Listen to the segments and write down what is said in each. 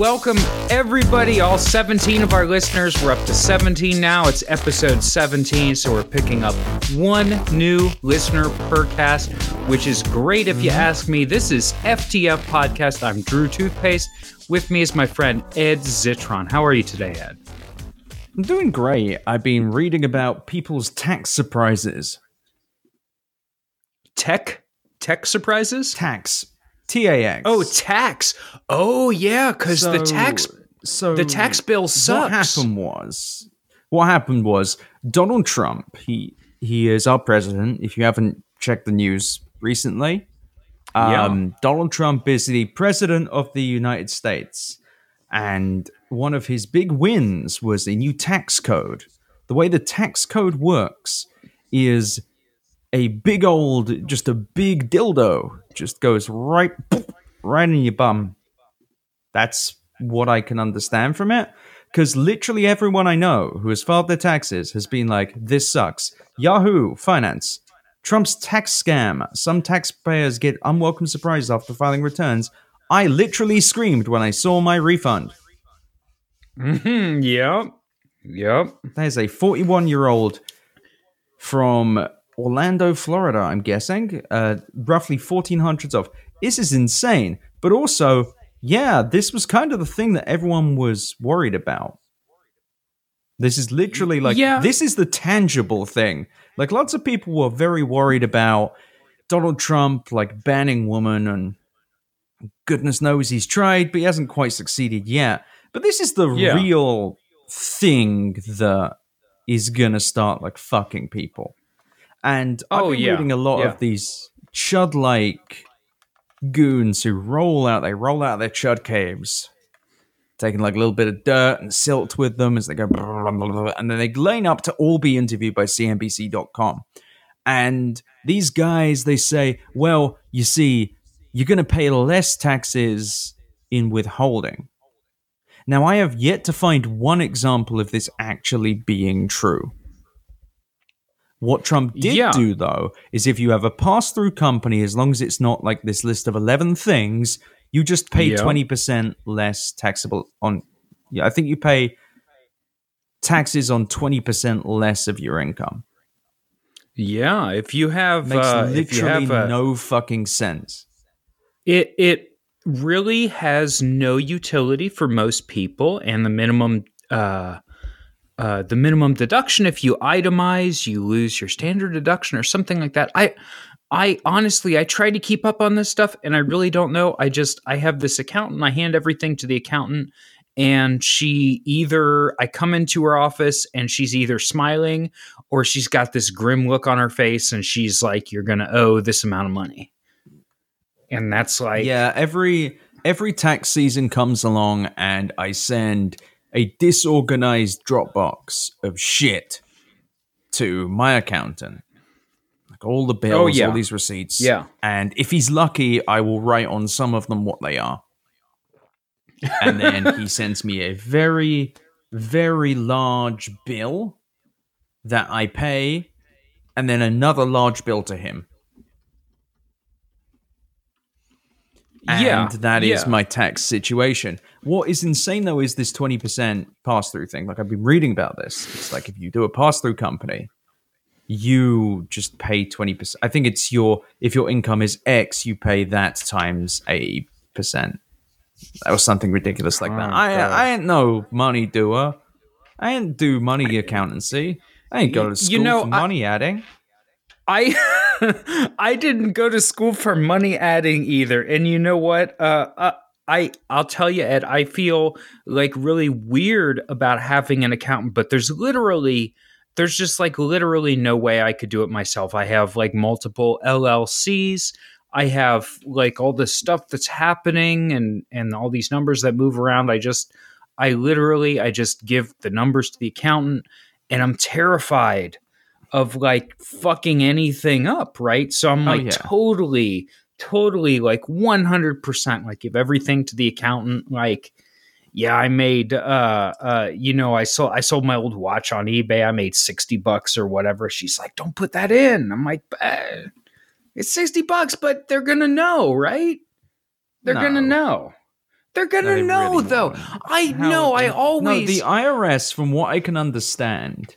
Welcome, everybody, all 17 of our listeners. We're up to 17 now. It's episode 17, so we're picking up one new listener per cast, which is great if you ask me. This is FTF Podcast. I'm Drew Toothpaste. With me is my friend Ed Zitron. How are you today, Ed? I'm doing great. I've been reading about people's tax surprises. Tech surprises? Tax. T-A-X. Oh, tax. Oh, yeah, because the tax bill sucks. What happened was Donald Trump, he is our president. If you haven't checked the news recently, Donald Trump is the president of the United States. And one of his big wins was a new tax code. The way the tax code works is a big dildo just goes right in your bum. That's what I can understand from it. Because literally everyone I know who has filed their taxes has been like, this sucks. Yahoo! Finance. Trump's tax scam. Some taxpayers get unwelcome surprises after filing returns. I literally screamed when I saw my refund. Mm-hmm. Yep. That is a 41-year-old from Orlando, Florida, I'm guessing, roughly 1400s off. This is insane. But also, yeah, this was kind of the thing that everyone was worried about. This is literally like, This is the tangible thing. Like, lots of people were very worried about Donald Trump, like, banning women, and goodness knows he's tried, but he hasn't quite succeeded yet. But this is the real thing that is going to start, like, fucking people. And I've been reading a lot of these chud-like goons who roll out their chud caves, taking like a little bit of dirt and silt with them as they go, and then they line up to all be interviewed by CNBC.com. And these guys, they say, well, you see, you're going to pay less taxes in withholding. Now, I have yet to find one example of this actually being true. What Trump did do, though, is if you have a pass-through company, as long as it's not like this list of 11 things, you just pay 20% less taxable on... Yeah, I think you pay taxes on 20% less of your income. Yeah, if you have... Makes literally no fucking sense. It really has no utility for most people, and the minimum... the minimum deduction, if you itemize, you lose your standard deduction or something like that. I honestly, I try to keep up on this stuff, and I really don't know. I have this accountant. I hand everything to the accountant, and I come into her office, and she's either smiling or she's got this grim look on her face, and she's like, you're going to owe this amount of money. And that's like... Yeah, every tax season comes along, and I send... a disorganized Dropbox of shit to my accountant. Like all the bills, all these receipts. Yeah. And if he's lucky, I will write on some of them what they are. And then he sends me a very, very large bill that I pay, and then another large bill to him. And that is my tax situation. What is insane, though, is this 20% pass-through thing. Like, I've been reading about this. It's like if you do a pass-through company, you just pay 20%. I think it's if your income is X, you pay that times 8%. That was something ridiculous like that. I ain't no money doer. I ain't do money accountancy. I ain't go to school for money adding. I didn't go to school for money adding either. And you know what? I'll tell you, Ed, I feel like really weird about having an accountant, but there's just literally no way I could do it myself. I have like multiple LLCs. I have like all this stuff that's happening and all these numbers that move around. I just give the numbers to the accountant, and I'm terrified of like fucking anything up, right? So I'm like totally like 100% like give everything to the accountant. Like, yeah, I made I sold my old watch on eBay. I made $60 or whatever. She's like, don't put that in. I'm like, it's $60, but they're gonna know, right? They're gonna know. They're going to know, really though. The IRS, from what I can understand,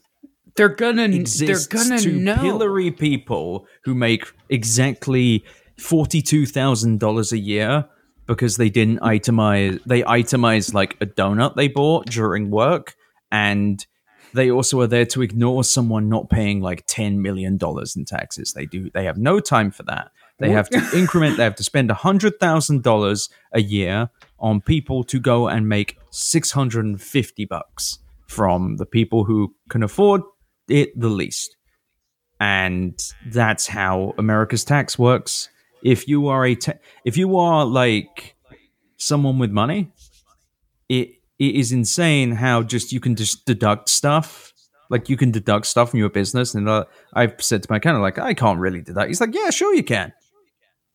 they're gonna know. Pillory people who make exactly $42,000 a year because they didn't itemize. They itemized like a donut they bought during work, and they also are there to ignore someone not paying like $10 million in taxes. They have no time for that. They have to increment. They have to spend $100,000 a year on people to go and make $650 from the people who can afford it the least. And that's how America's tax works. If you are if you are like someone with money, it is insane how you can just deduct stuff. Like, you can deduct stuff from your business. And I've said to my accountant, like, I can't really deduct. He's like, yeah, sure you can.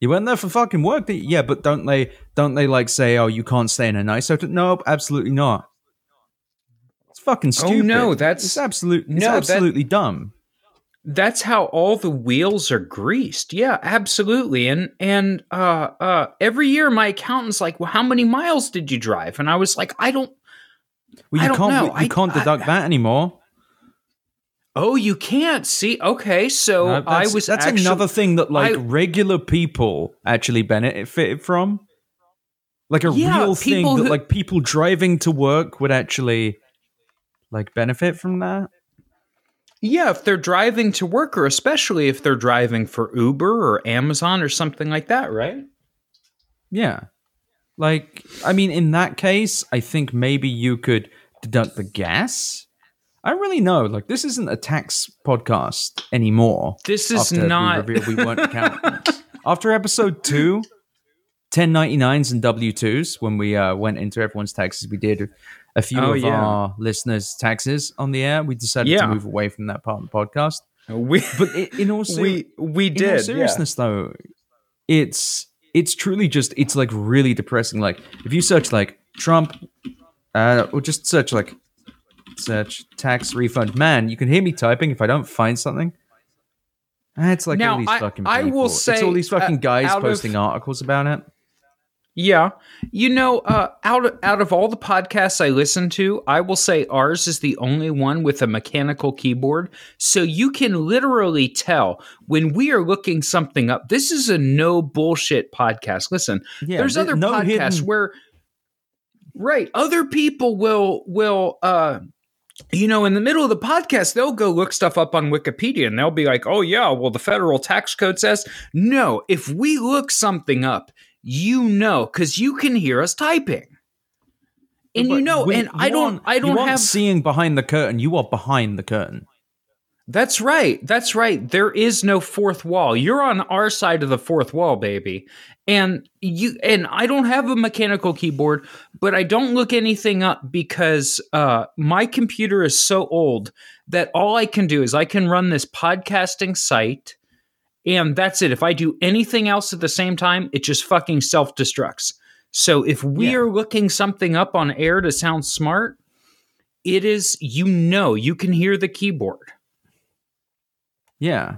You went there for fucking work. Yeah, but don't they like say, oh, you can't stay in a nice hotel? No, absolutely not. It's fucking stupid. Oh no, that's absolutely dumb. That's how all the wheels are greased. Yeah, absolutely. And every year my accountant's like, well, how many miles did you drive? And I was like, I don't know. You can't deduct that anymore. Oh, you can't. See? Okay, so no, that's actually another thing that regular people actually benefit from. Like real thing that like people driving to work would actually like benefit from that. Yeah, if they're driving to work, or especially if they're driving for Uber or Amazon or something like that, right? Yeah. Like, I mean, in that case, I think maybe you could deduct the gas. I really know. Like, this isn't a tax podcast anymore. This is not. We weren't accountants. After episode 2, 1099s and W-2s, when we went into everyone's taxes, we did a few of our listeners' taxes on the air. We decided to move away from that part of the podcast. But in all seriousness, though, it's truly just, it's like really depressing. Like, if you search like Trump, or just search tax refund, man, you can hear me typing if I don't find something. It's like now, all these fucking people. I will say, it's all these fucking guys posting articles about it. Yeah. You know, out of all the podcasts I listen to, I will say ours is the only one with a mechanical keyboard. So you can literally tell when we are looking something up. This is a no bullshit podcast. Listen, there's other podcasts where other people will you know, in the middle of the podcast, they'll go look stuff up on Wikipedia and they'll be like, oh yeah, well, the federal tax code says. No, if we look something up, you know, because you can hear us typing, and I don't have seeing behind the curtain. You are behind the curtain. That's right. That's right. There is no fourth wall. You're on our side of the fourth wall, baby. And I don't have a mechanical keyboard, but I don't look anything up because my computer is so old that all I can do is I can run this podcasting site. And that's it. If I do anything else at the same time, it just fucking self-destructs. So if we are looking something up on air to sound smart, it is, you know, you can hear the keyboard. Yeah.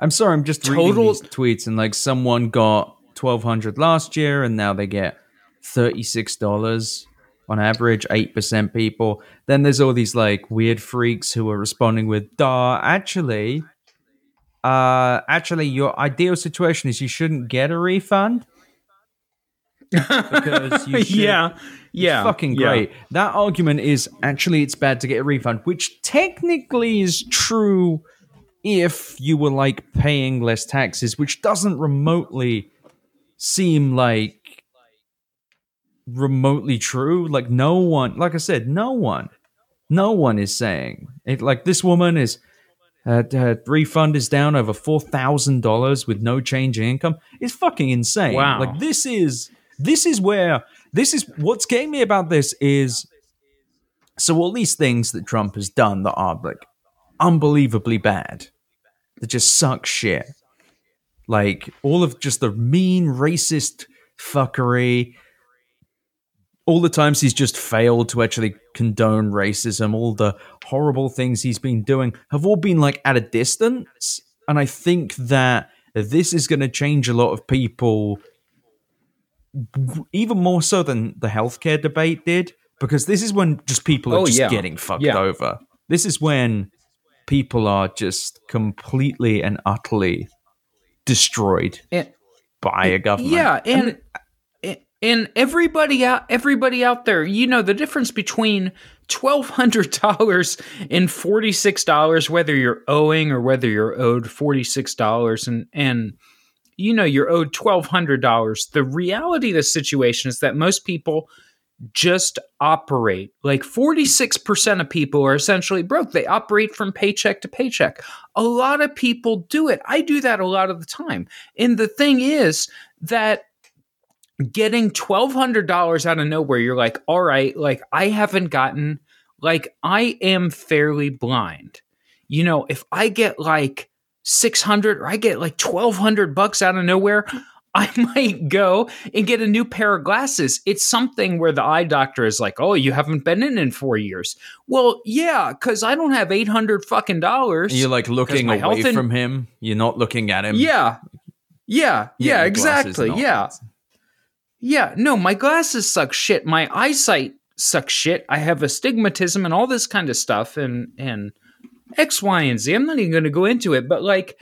I'm sorry, I'm just reading these tweets, and like someone got $1,200 last year and now they get $36 on average, 8% people. Then there's all these like weird freaks who are responding with, actually your ideal situation is you shouldn't get a refund because you should. It's fucking great. That argument is actually it's bad to get a refund, which technically is true if you were like paying less taxes, which doesn't remotely true. Like no one, like I said, no one is saying it. Like this woman is, refund is down over $4,000 with no change in income. It's fucking insane. Wow. Like this is what's getting me about this is. So all these things that Trump has done that are like unbelievably bad, that just suck shit. Like all of just the mean racist fuckery. All the times he's just failed to actually condone racism, all the horrible things he's been doing have all been like at a distance. And I think that this is going to change a lot of people even more so than the healthcare debate did, because this is when just people are getting fucked over. This is when people are just completely and utterly destroyed by a government. Yeah, and everybody out there, you know, the difference between $1,200 and $46, whether you're owing or whether you're owed $46 and you know, you're owed $1,200. The reality of the situation is that most people just operate. Like 46% of people are essentially broke. They operate from paycheck to paycheck. A lot of people do it. I do that a lot of the time. And the thing is that getting $1,200 out of nowhere, you're like, all right, like I haven't gotten, like I am fairly blind. You know, if I get like 600 or I get like $1,200 out of nowhere, I might go and get a new pair of glasses. It's something where the eye doctor is like, oh, you haven't been in 4 years. Well, yeah, because I don't have $800 fucking dollars. You're like looking away from him. You're not looking at him. Yeah, exactly. Yeah, no, my glasses suck shit. My eyesight sucks shit. I have astigmatism and all this kind of stuff and X, Y, and Z. I'm not even going to go into it, but like,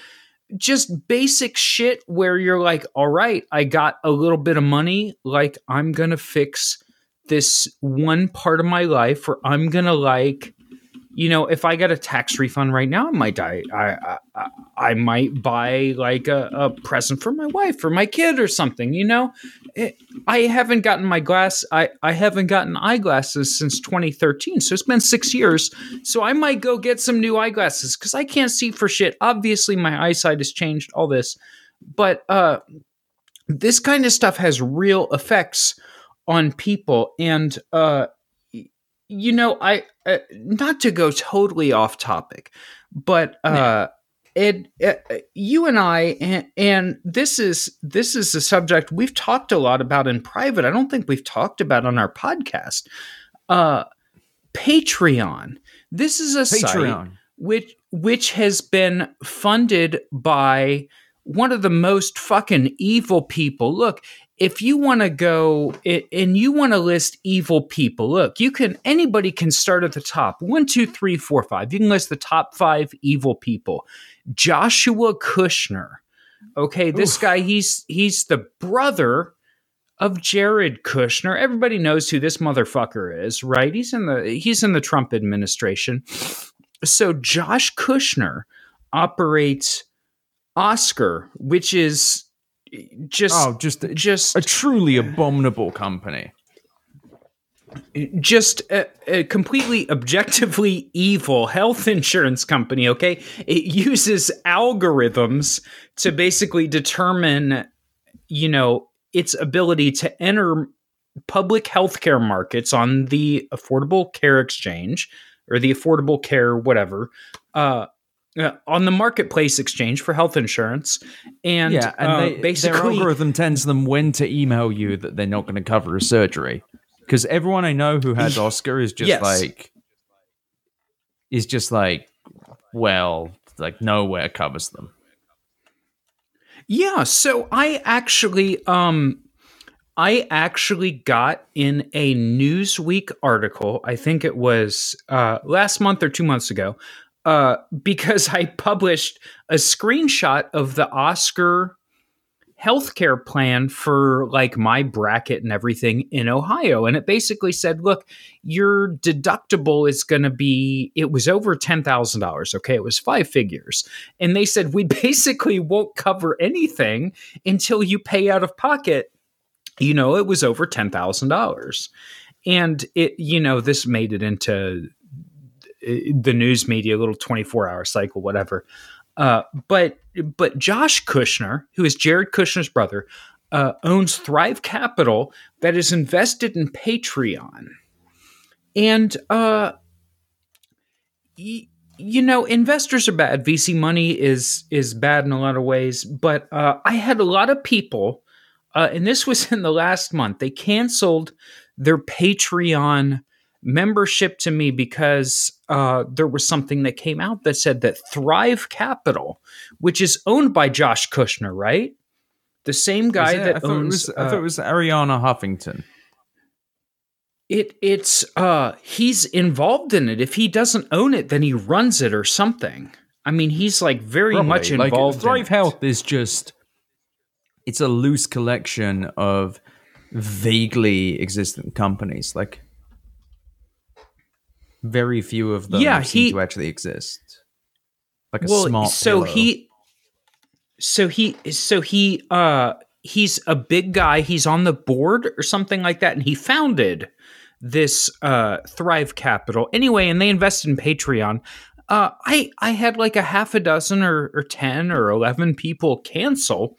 just basic shit where you're like, all right, I got a little bit of money. Like, I'm going to fix this one part of my life, or I'm going to, like, you know, if I got a tax refund right now, I might die. I might buy like a present for my wife or my kid or something, you know. I haven't gotten my glass. I haven't gotten eyeglasses since 2013. So it's been 6 years. So I might go get some new eyeglasses because I can't see for shit. Obviously, my eyesight has changed, all this. But this kind of stuff has real effects on people. And, you know, I not to go totally off topic, but Ed, you and I, and this is a subject we've talked a lot about in private. I don't think we've talked about on our podcast. Patreon. This is a site which has been funded by one of the most fucking evil people. Look, if you want to go and you want to list evil people, look, anybody can start at the top. 1, 2, 3, 4, 5. You can list the top 5 evil people. Joshua Kushner. Okay. This guy, he's the brother of Jared Kushner. Everybody knows who this motherfucker is, right? He's in the Trump administration. So Josh Kushner operates Oscar, which is just a truly abominable company, just a completely objectively evil health insurance company. Okay, it uses algorithms to basically determine, you know, its ability to enter public healthcare markets on the Affordable Care Exchange or the Affordable Care whatever. On the marketplace exchange for health insurance. And, basically, their algorithm tells them when to email you that they're not going to cover a surgery. Because everyone I know who has Oscar is just nowhere covers them. Yeah. So I actually got in a Newsweek article. I think it was last month or 2 months ago. Because I published a screenshot of the Oscar healthcare plan for like my bracket and everything in Ohio. And it basically said, look, your deductible is going to be, it was over $10,000. Okay. It was 5 figures. And they said, we basically won't cover anything until you pay out of pocket. You know, it was over $10,000. And it, you know, this made it into the news media, a little 24-hour cycle, whatever. But Josh Kushner, who is Jared Kushner's brother, owns Thrive Capital that is invested in Patreon. And, you know, investors are bad. VC money is bad in a lot of ways. But I had a lot of people, and this was in the last month, they canceled their Patreon membership to me because there was something that came out that said that Thrive Capital, which is owned by Josh Kushner, right? The same guy that owns... I thought it was Arianna Huffington. He's involved in it. If he doesn't own it, then he runs it or something. I mean, he's like very much involved. Thrive Health is just, it's a loose collection of vaguely existent companies. Like very few of them seem to actually exist. Like a smart pillow. He's a big guy. He's on the board or something like that. And he founded this Thrive Capital. Anyway, and they invest in Patreon. I had like a half a dozen or 10 or 11 people cancel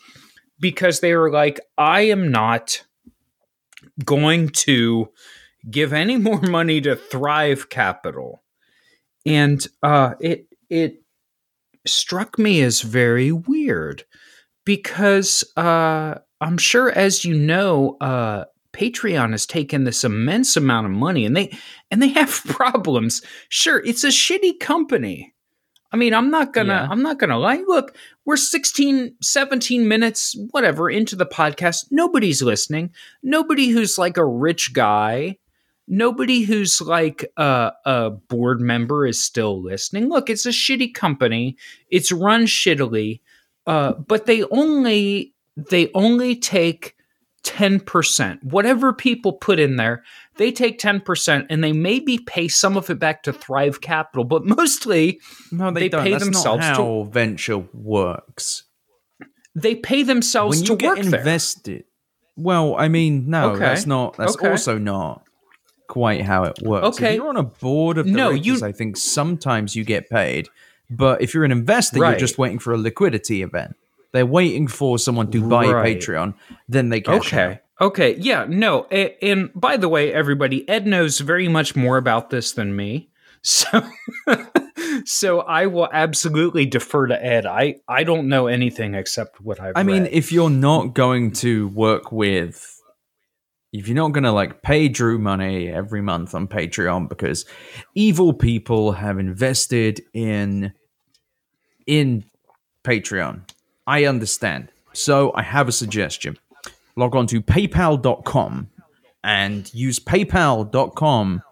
because they were like, I am not going to give any more money to Thrive Capital. And it struck me as very weird. Because I'm sure, as you know, Patreon has taken this immense amount of money, and they have problems. Sure, it's a shitty company. I mean, I'm not gonna lie. Look, we're 16, 17 minutes, whatever, into the podcast. Nobody's listening. Nobody who's like a rich guy. Nobody who's like a board member is still listening. Look, it's a shitty company. It's run shittily. But they only take 10%. Whatever people put in there, they take 10%, and they maybe pay some of it back to Thrive Capital. But mostly, they pay themselves. That's not how venture works. They pay themselves to work invested. There. Well, I mean, no, okay. That's not. That's okay. Also not quite how it works. Okay, if you're on a board of directors, I think sometimes you get paid. But if you're an investor, you're just waiting for a liquidity event. They're waiting for someone to buy Patreon, then they cash out. Okay, yeah, no. And by the way, everybody, Ed knows very much more about this than me. So I will absolutely defer to Ed. I don't know anything except what I've read. I mean, if you're not going to work with... If you're not going to like pay Drew money every month on Patreon because evil people have invested in Patreon, I understand. So I have a suggestion. Log on to paypal.com and use paypal.com,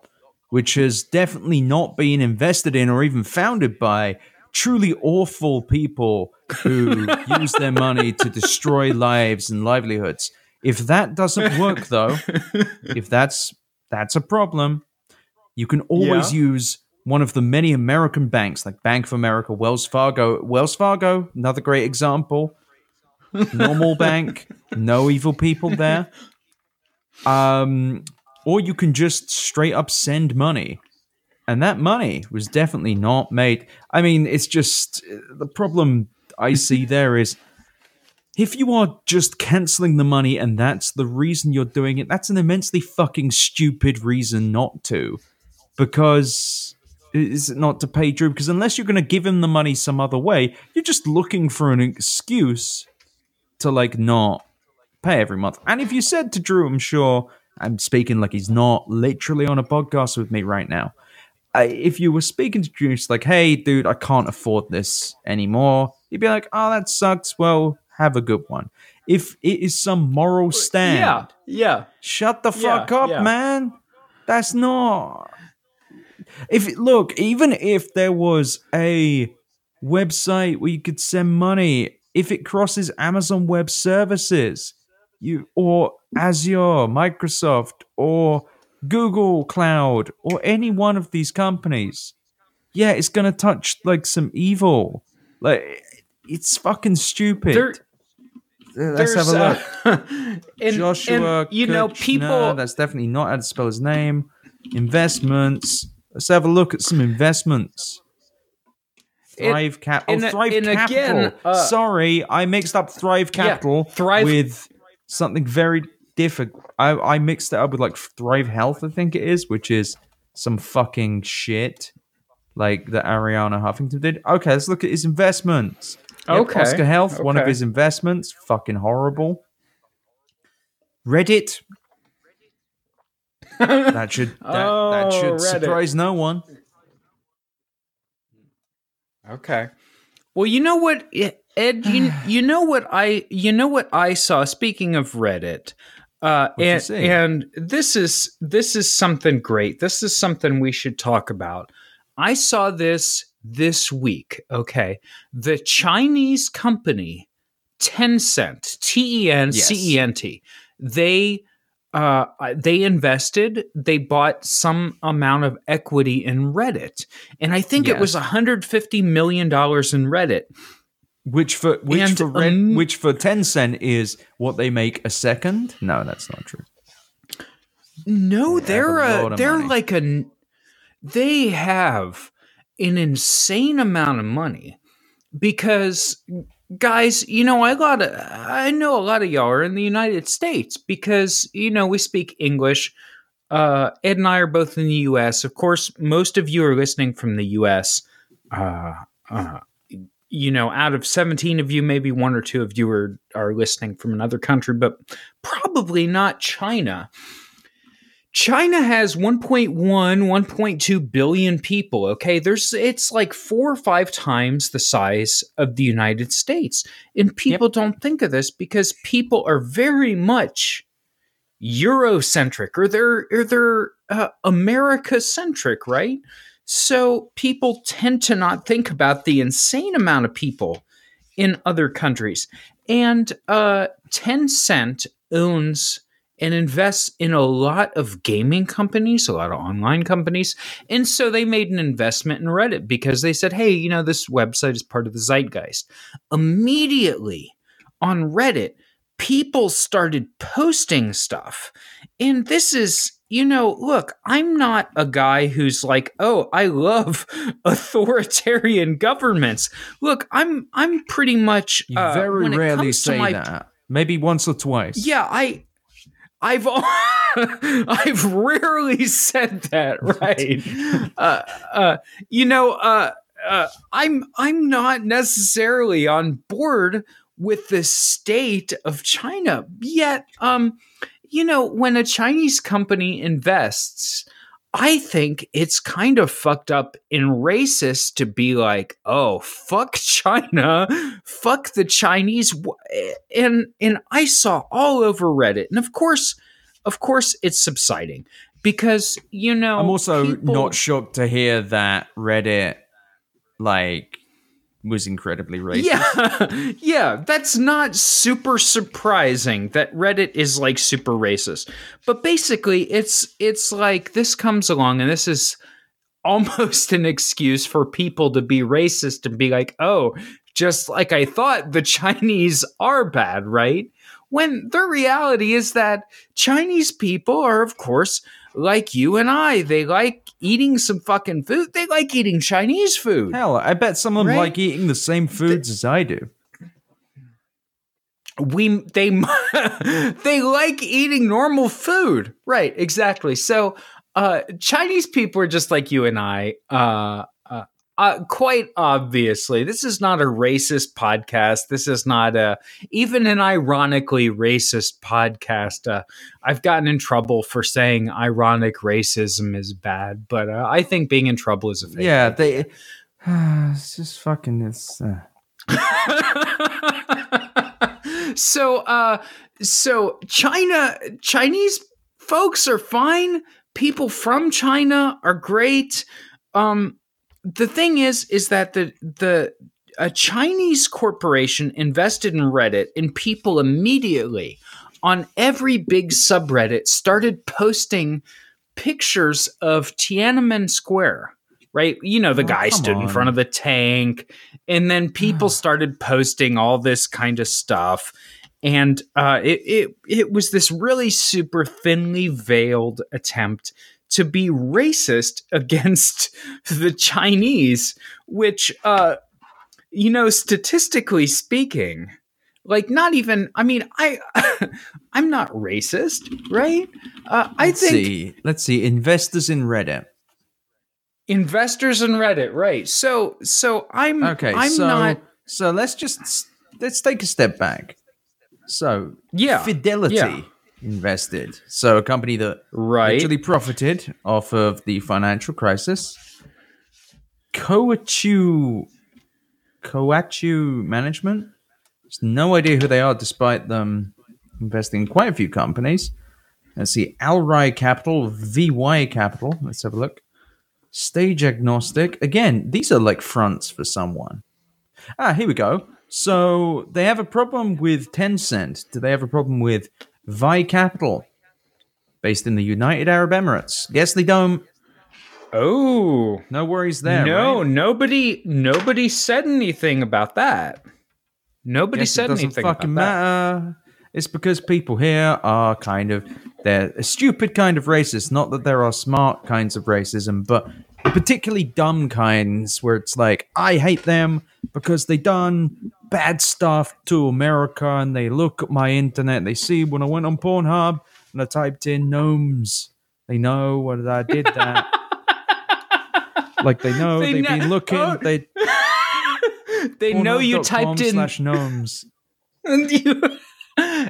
which has definitely not been invested in or even founded by truly awful people who use their money to destroy lives and livelihoods. If that doesn't work, though, if that's a problem, you can always use one of the many American banks, like Bank of America, Wells Fargo, another great example. Normal bank, no evil people there. Or you can just straight up send money. And that money was definitely not made. I mean, it's just the problem I see there is, if you are just canceling the money and that's the reason you're doing it, that's an immensely fucking stupid reason not to. Because is it not to pay Drew? Because unless you're going to give him the money some other way, you're just looking for an excuse to like not pay every month. And if you said to Drew, I'm sure I'm speaking like he's not literally on a podcast with me right now. If you were speaking to Drew, it's like, hey, dude, I can't afford this anymore. He'd be like, oh, that sucks. Well, have a good one. If it is some moral stand, shut the fuck up, man. That's not. Even if there was a website where you could send money, if it crosses Amazon Web Services, you or Azure, Microsoft, or Google Cloud, or any one of these companies, it's gonna touch like some evil. Like it's fucking stupid. Let's have a look. Joshua Kushner, you know, people... That's definitely not how to spell his name. Investments. Let's have a look at some investments. Thrive Capital. Again, sorry, I mixed up Thrive Capital with something very different. I mixed it up with like Thrive Health, I think it is, which is some fucking shit like that Arianna Huffington did. Okay, let's look at his investments. Yep, okay. Oscar Health, one of his investments, fucking horrible. Reddit. that should surprise no one. Okay. Well, you know what, Ed, you know what I saw. Speaking of Reddit, and this is something great. This is something we should talk about. I saw this week. Okay, the Chinese company Tencent, Tencent. They invested. They bought some amount of equity in Reddit, and I think it was $150 million in Reddit, which for Tencent is what they make a second. No, that's not true. No, they have an insane amount of money because. Guys, I know a lot of y'all are in the United States because, we speak English. Ed and I are both in the U.S. Of course, most of you are listening from the U.S. Out of 17 of you, maybe one or two of you are listening from another country, but probably not China. China has 1.1, 1.2 billion people, okay? It's like 4 or 5 times the size of the United States. And people don't think of this because people are very much Eurocentric or they're America-centric, right? So people tend to not think about the insane amount of people in other countries. And Tencent owns and invests in a lot of gaming companies, a lot of online companies. And so they made an investment in Reddit because they said, hey, this website is part of the zeitgeist. Immediately on Reddit, people started posting stuff. And this is, look, I'm not a guy who's like, oh, I love authoritarian governments. Look, I'm pretty much... You very rarely say that. Maybe once or twice. Yeah, I've rarely said that, right? I'm not necessarily on board with the state of China yet. When a Chinese company invests, I think it's kind of fucked up and racist to be like, oh, fuck China, fuck the Chinese. And I saw all over Reddit. And of course, it's subsiding because, I'm also not shocked to hear that Reddit, was incredibly racist. Yeah, that's not super surprising that Reddit is super racist. But basically, it's like this comes along and this is almost an excuse for people to be racist and be like, oh, just like I thought, the Chinese are bad, right? When the reality is that Chinese people are, of course, like you and I. They like eating some fucking food. They like eating Chinese food. Hell, I bet some of them like eating the same foods as I do. They like eating normal food. Right, exactly. So Chinese people are just like you and I. Quite obviously, this is not a racist podcast. This is not even an ironically racist podcast. I've gotten in trouble for saying ironic racism is bad, but I think being in trouble is a thing. Yeah, it's just fucking this. So Chinese folks are fine. People from China are great. The thing is that a Chinese corporation invested in Reddit, and people immediately on every big subreddit started posting pictures of Tiananmen Square, right? The guy stood in front of the tank, and then people started posting all this kind of stuff. And it was this really super thinly veiled attempt to be racist against the Chinese, which, statistically speaking, I'm not racist, right? Let's see. Investors in Reddit. Right. So I'm okay. I'm so, not. So let's take a step back. So Fidelity. Yeah. Invested. So a company that literally profited off of the financial crisis. Koshu Koshu Management. It's no idea who they are, despite them investing in quite a few companies. Let's see, Alry Capital, VY Capital. Let's have a look. Stage Agnostic. Again, these are like fronts for someone. Ah, here we go. So they have a problem with Tencent. Do they have a problem with VY Capital, based in the United Arab Emirates? Yes, they don't. Oh, no worries there. No, right? Nobody said anything about that. Nobody said it anything about that. Doesn't fucking matter. It's because people here are kind of, they're a stupid kind of racist. Not that there are smart kinds of racism, but particularly dumb kinds where it's like, I hate them because they done bad stuff to America, and they look at my internet. They see when I went on Pornhub and I typed in gnomes. They know what I did that. Like they know they've been looking. Oh. They know you typed in /gnomes. And you,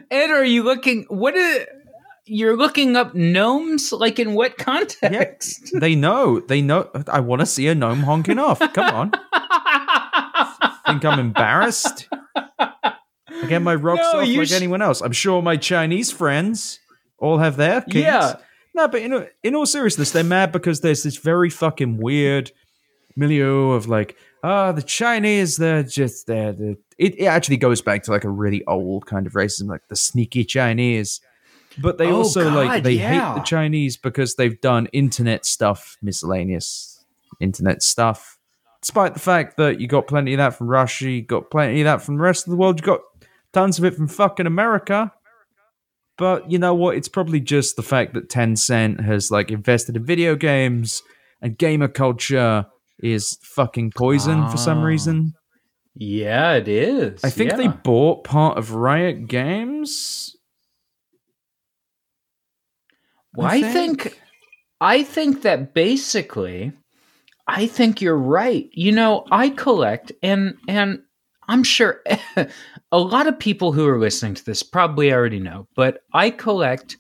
Ed, are you looking? What is, you're looking up gnomes? Like in what context? Yeah, they know. I want to see a gnome honking off. Come on. Think I'm embarrassed? I get my rocks off like anyone else. I'm sure my Chinese friends all have their kinks. Yeah. No, but in all seriousness, they're mad because there's this very fucking weird milieu of like, the Chinese, they're just there. It actually goes back to like a really old kind of racism, like the sneaky Chinese. But they hate the Chinese because they've done miscellaneous internet stuff. Despite the fact that you got plenty of that from Russia, you got plenty of that from the rest of the world, you got tons of it from fucking America. But you know what? It's probably just the fact that Tencent has like invested in video games, and gamer culture is fucking poison for some reason. Yeah, it is. I think they bought part of Riot Games. Well, I think that basically, I think you're right. You know, I collect and I'm sure a lot of people who are listening to this probably already know, but I collect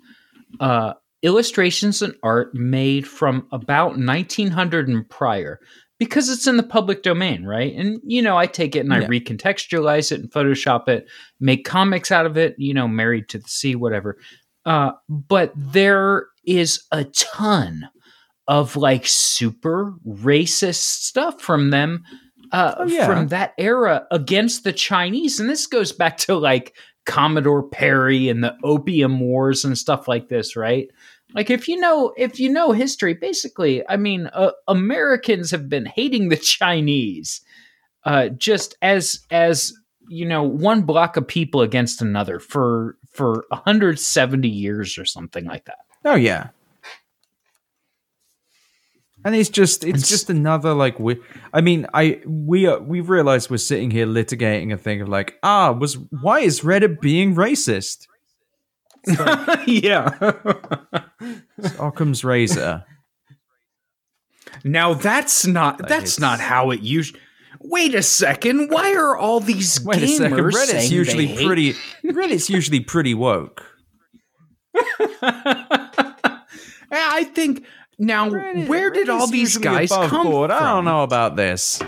illustrations and art made from about 1900 and prior because it's in the public domain, right? And, you know, I take it and I recontextualize it and Photoshop it, make comics out of it, you know, Married to the Sea, whatever. But there is a ton of like super racist stuff from them. From that era against the Chinese. And this goes back to like Commodore Perry and the Opium Wars and stuff like this, right? Like if you know history, basically, I mean, Americans have been hating the Chinese just as you know, one block of people against another for 170 years or something like that. Oh, yeah. And it's just another like we've realized we're sitting here litigating a thing of like why is Reddit being racist? So, yeah, it's Occam's razor. Now that's not how it usually. Wait a second, why are all these gamers saying Reddit's usually pretty woke. I think. Now, where did all these guys come from? I don't know about this.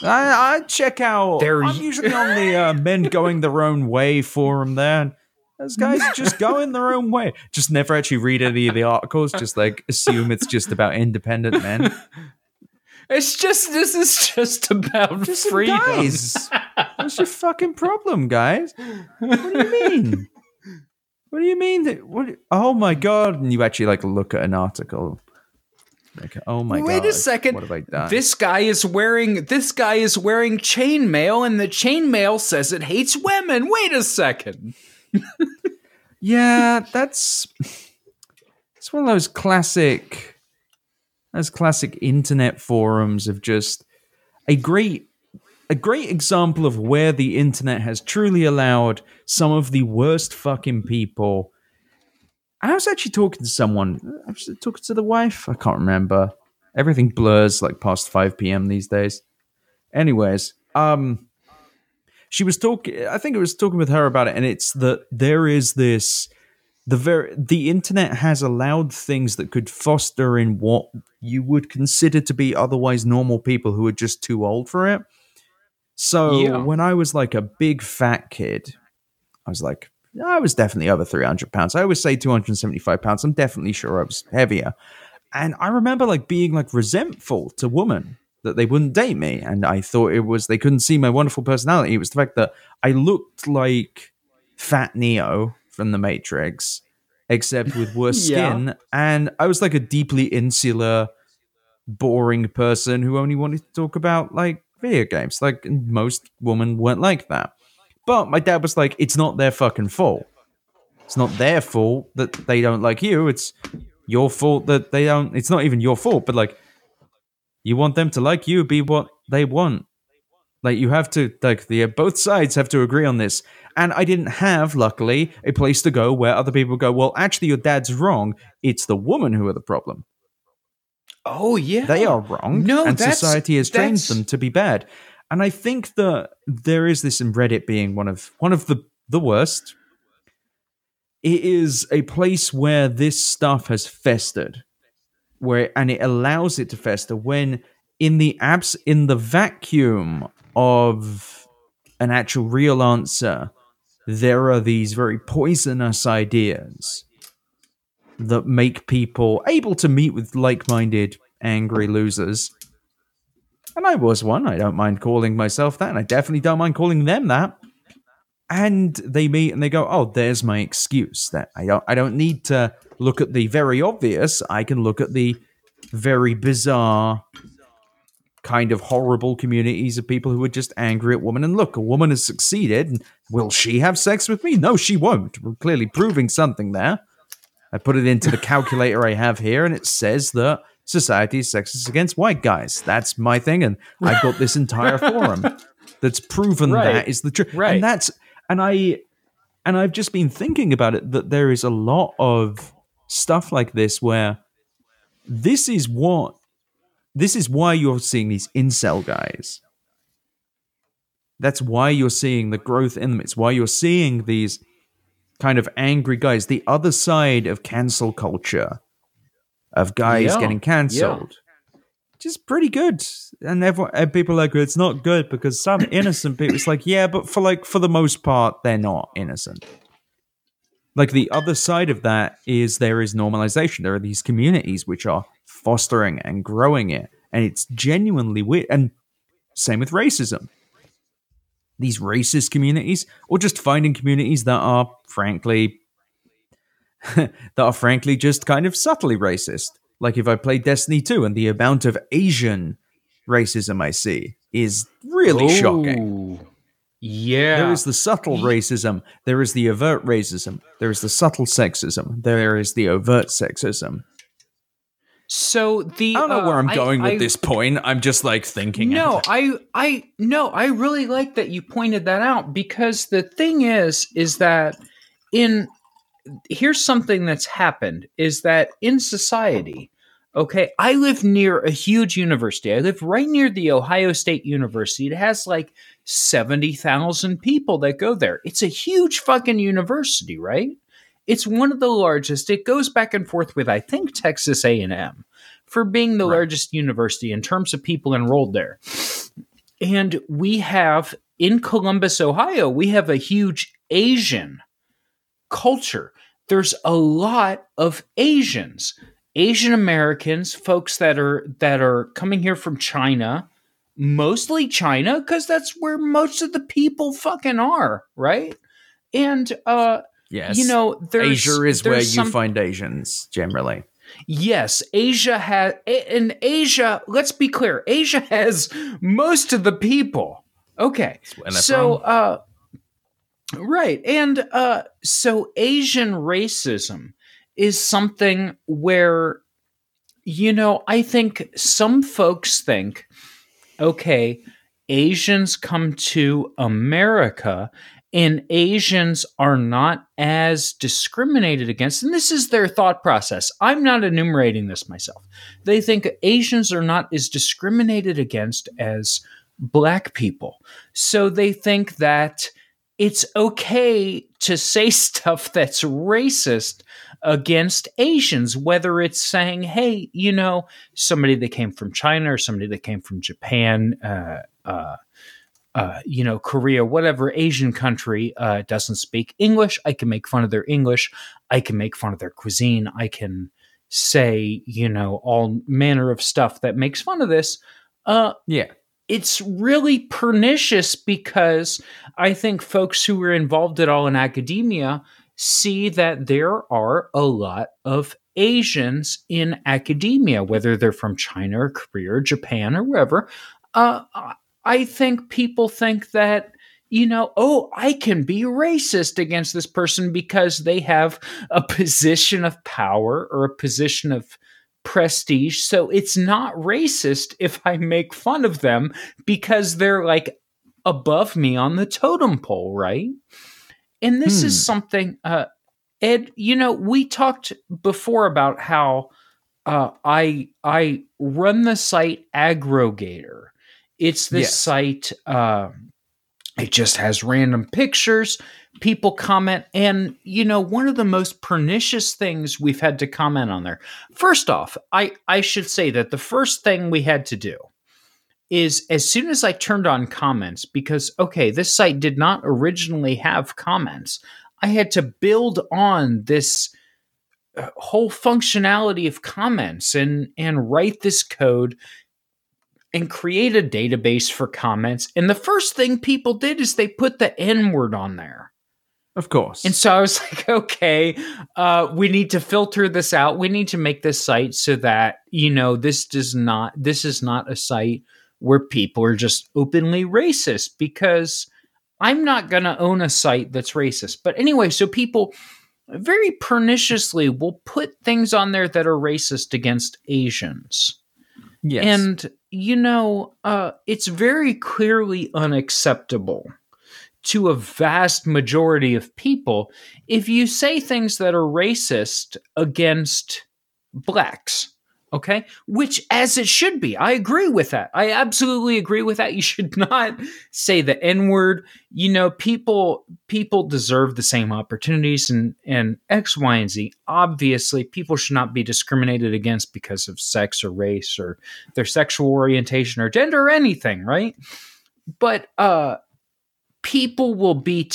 I check out. I'm usually on the men going their own way forum there. Those guys just going their own way. Just never actually read any of the articles. Just like assume it's just about independent men. It's just this is just about freedom. Guys, what's your fucking problem, guys? What do you mean? What do you mean? Oh my God. And you actually like look at an article. Like, oh my God. Wait a second. What have I done? This guy is wearing chainmail and the chainmail says it hates women. Wait a second. Yeah, it's one of those classic internet forums of just a great example of where the internet has truly allowed some of the worst fucking people. And I was actually talking to someone. I was talking to the wife. I can't remember. Everything blurs like past 5 p.m. these days. Anyways, she was talking. I think I was talking with her about it. And it's that there is this. The internet has allowed things that could foster in what you would consider to be otherwise normal people who are just too old for it. So when I was like a big fat kid, I was definitely over 300 pounds. I always say 275 pounds. I'm definitely sure I was heavier. And I remember like being like resentful to women that they wouldn't date me. And I thought it was, they couldn't see my wonderful personality. It was the fact that I looked like Fat Neo from The Matrix, except with worse skin. And I was like a deeply insular, boring person who only wanted to talk about like video games. Like most women weren't like that. But my dad was like, it's not their fucking fault. It's not their fault that they don't like you. It's your fault that they don't. It's not even your fault, but like, you want them to like you, be what they want. Like, you have to, like, both sides have to agree on this. And I didn't have, luckily, a place to go where other people go, well, actually, your dad's wrong. It's the woman who are the problem. Oh, yeah. They are wrong. No, and society has trained them to be bad. And I think that there is this in Reddit being one of the worst. It is a place where this stuff has festered, and it allows it to fester when in the vacuum of an actual real answer, there are these very poisonous ideas that make people able to meet with like-minded, angry losers. And I was one. I don't mind calling myself that. And I definitely don't mind calling them that. And they meet and they go, oh, there's my excuse. That I don't need to look at the very obvious. I can look at the very bizarre kind of horrible communities of people who are just angry at women. And look, a woman has succeeded. And will she have sex with me? No, she won't. We're clearly proving something there. I put it into the calculator I have here, and it says that society is sexist against white guys. That's my thing, and I've got this entire forum that's proven that is the truth. Right. And I've just been thinking about it, that there is a lot of stuff like this where this is why you're seeing these incel guys. That's why you're seeing the growth in them. It's why you're seeing these kind of angry guys, the other side of cancel culture. Of guys getting cancelled, which is pretty good. And people are like, it's not good because some innocent people. It's like, yeah, but for the most part, they're not innocent. Like, the other side of that is there is normalization. There are these communities which are fostering and growing it, and it's genuinely weird. And same with racism. These racist communities, or just finding communities that are frankly. Just kind of subtly racist. Like, if I play Destiny 2 and the amount of Asian racism I see is really shocking. Yeah. There is the subtle racism. There is the overt racism. There is the subtle sexism. There is the overt sexism. So I don't know where I'm going with this point. I'm just like thinking. No, I really like that you pointed that out, because the thing is that here's something that's happened, is that in society, okay, I live near a huge university. I live right near the Ohio State University. It has like 70,000 people that go there. It's a huge fucking university, right? It's one of the largest. It goes back and forth with, I think, Texas A&M for being the largest university in terms of people enrolled there. And we have, in Columbus, Ohio, we have a huge Asian culture. There's a lot of Asians, Asian Americans, folks that are coming here from China, mostly China, because that's where most of the people fucking are, right? And yes, you know, Asia is where you find Asians generally. Yes, Asia. Let's be clear, Asia has most of the people. Okay, so. Right. And so Asian racism is something where, you know, I think some folks think, okay, Asians come to America and Asians are not as discriminated against. And this is their thought process. I'm not enumerating this myself. They think Asians are not as discriminated against as black people. So they think that it's okay to say stuff that's racist against Asians, whether it's saying, hey, you know, somebody that came from China or somebody that came from Japan, Korea, whatever Asian country doesn't speak English, I can make fun of their English. I can make fun of their cuisine. I can say, all manner of stuff that makes fun of this. It's really pernicious because I think folks who were involved at all in academia see that there are a lot of Asians in academia, whether they're from China or Korea or Japan or wherever. I think people think that, I can be racist against this person because they have a position of power or a position of prestige. So it's not racist if I make fun of them because they're like above me on the totem pole, right? And this is something, Ed, we talked before about how I run the site Aggregator. It's this site, it just has random pictures, people comment, and, one of the most pernicious things we've had to comment on there. First off, I should say that the first thing we had to do is as soon as I turned on comments, because, this site did not originally have comments, I had to build on this whole functionality of comments and write this code and create a database for comments. And the first thing people did is they put the N word on there. Of course. And so I was like, we need to filter this out. We need to make this site so that, this is not a site where people are just openly racist, because I'm not going to own a site that's racist. But anyway, so people very perniciously will put things on there that are racist against Asians. Yes. And, it's very clearly unacceptable to a vast majority of people if you say things that are racist against blacks, okay? Which, as it should be, I agree with that. I absolutely agree with that. You should not say the N-word. People deserve the same opportunities and X, Y, and Z. Obviously, people should not be discriminated against because of sex or race or their sexual orientation or gender or anything, right? But people will be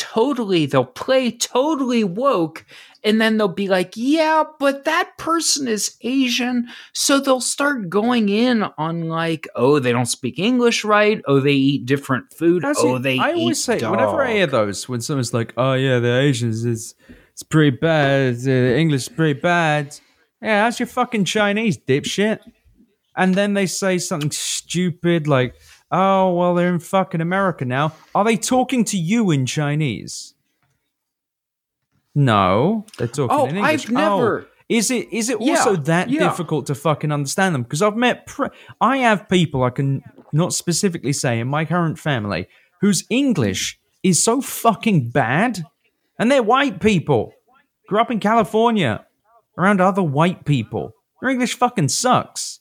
they'll play totally woke, and then they'll be like, yeah, but that person is Asian. So they'll start going in on like, oh, they don't speak English right. Oh, they eat different food. I always say, whenever I hear those, when someone's like, oh, yeah, they're Asians, it's pretty bad. The English is pretty bad. Yeah, how's your fucking Chinese, dipshit? And then they say something stupid like, oh, well, they're in fucking America now. Are they talking to you in Chinese? No, they're talking in English. Is it also that difficult to fucking understand them? Because I've met... I have people I can not specifically say in my current family whose English is so fucking bad. And they're white people. Grew up in California around other white people. Their English fucking sucks.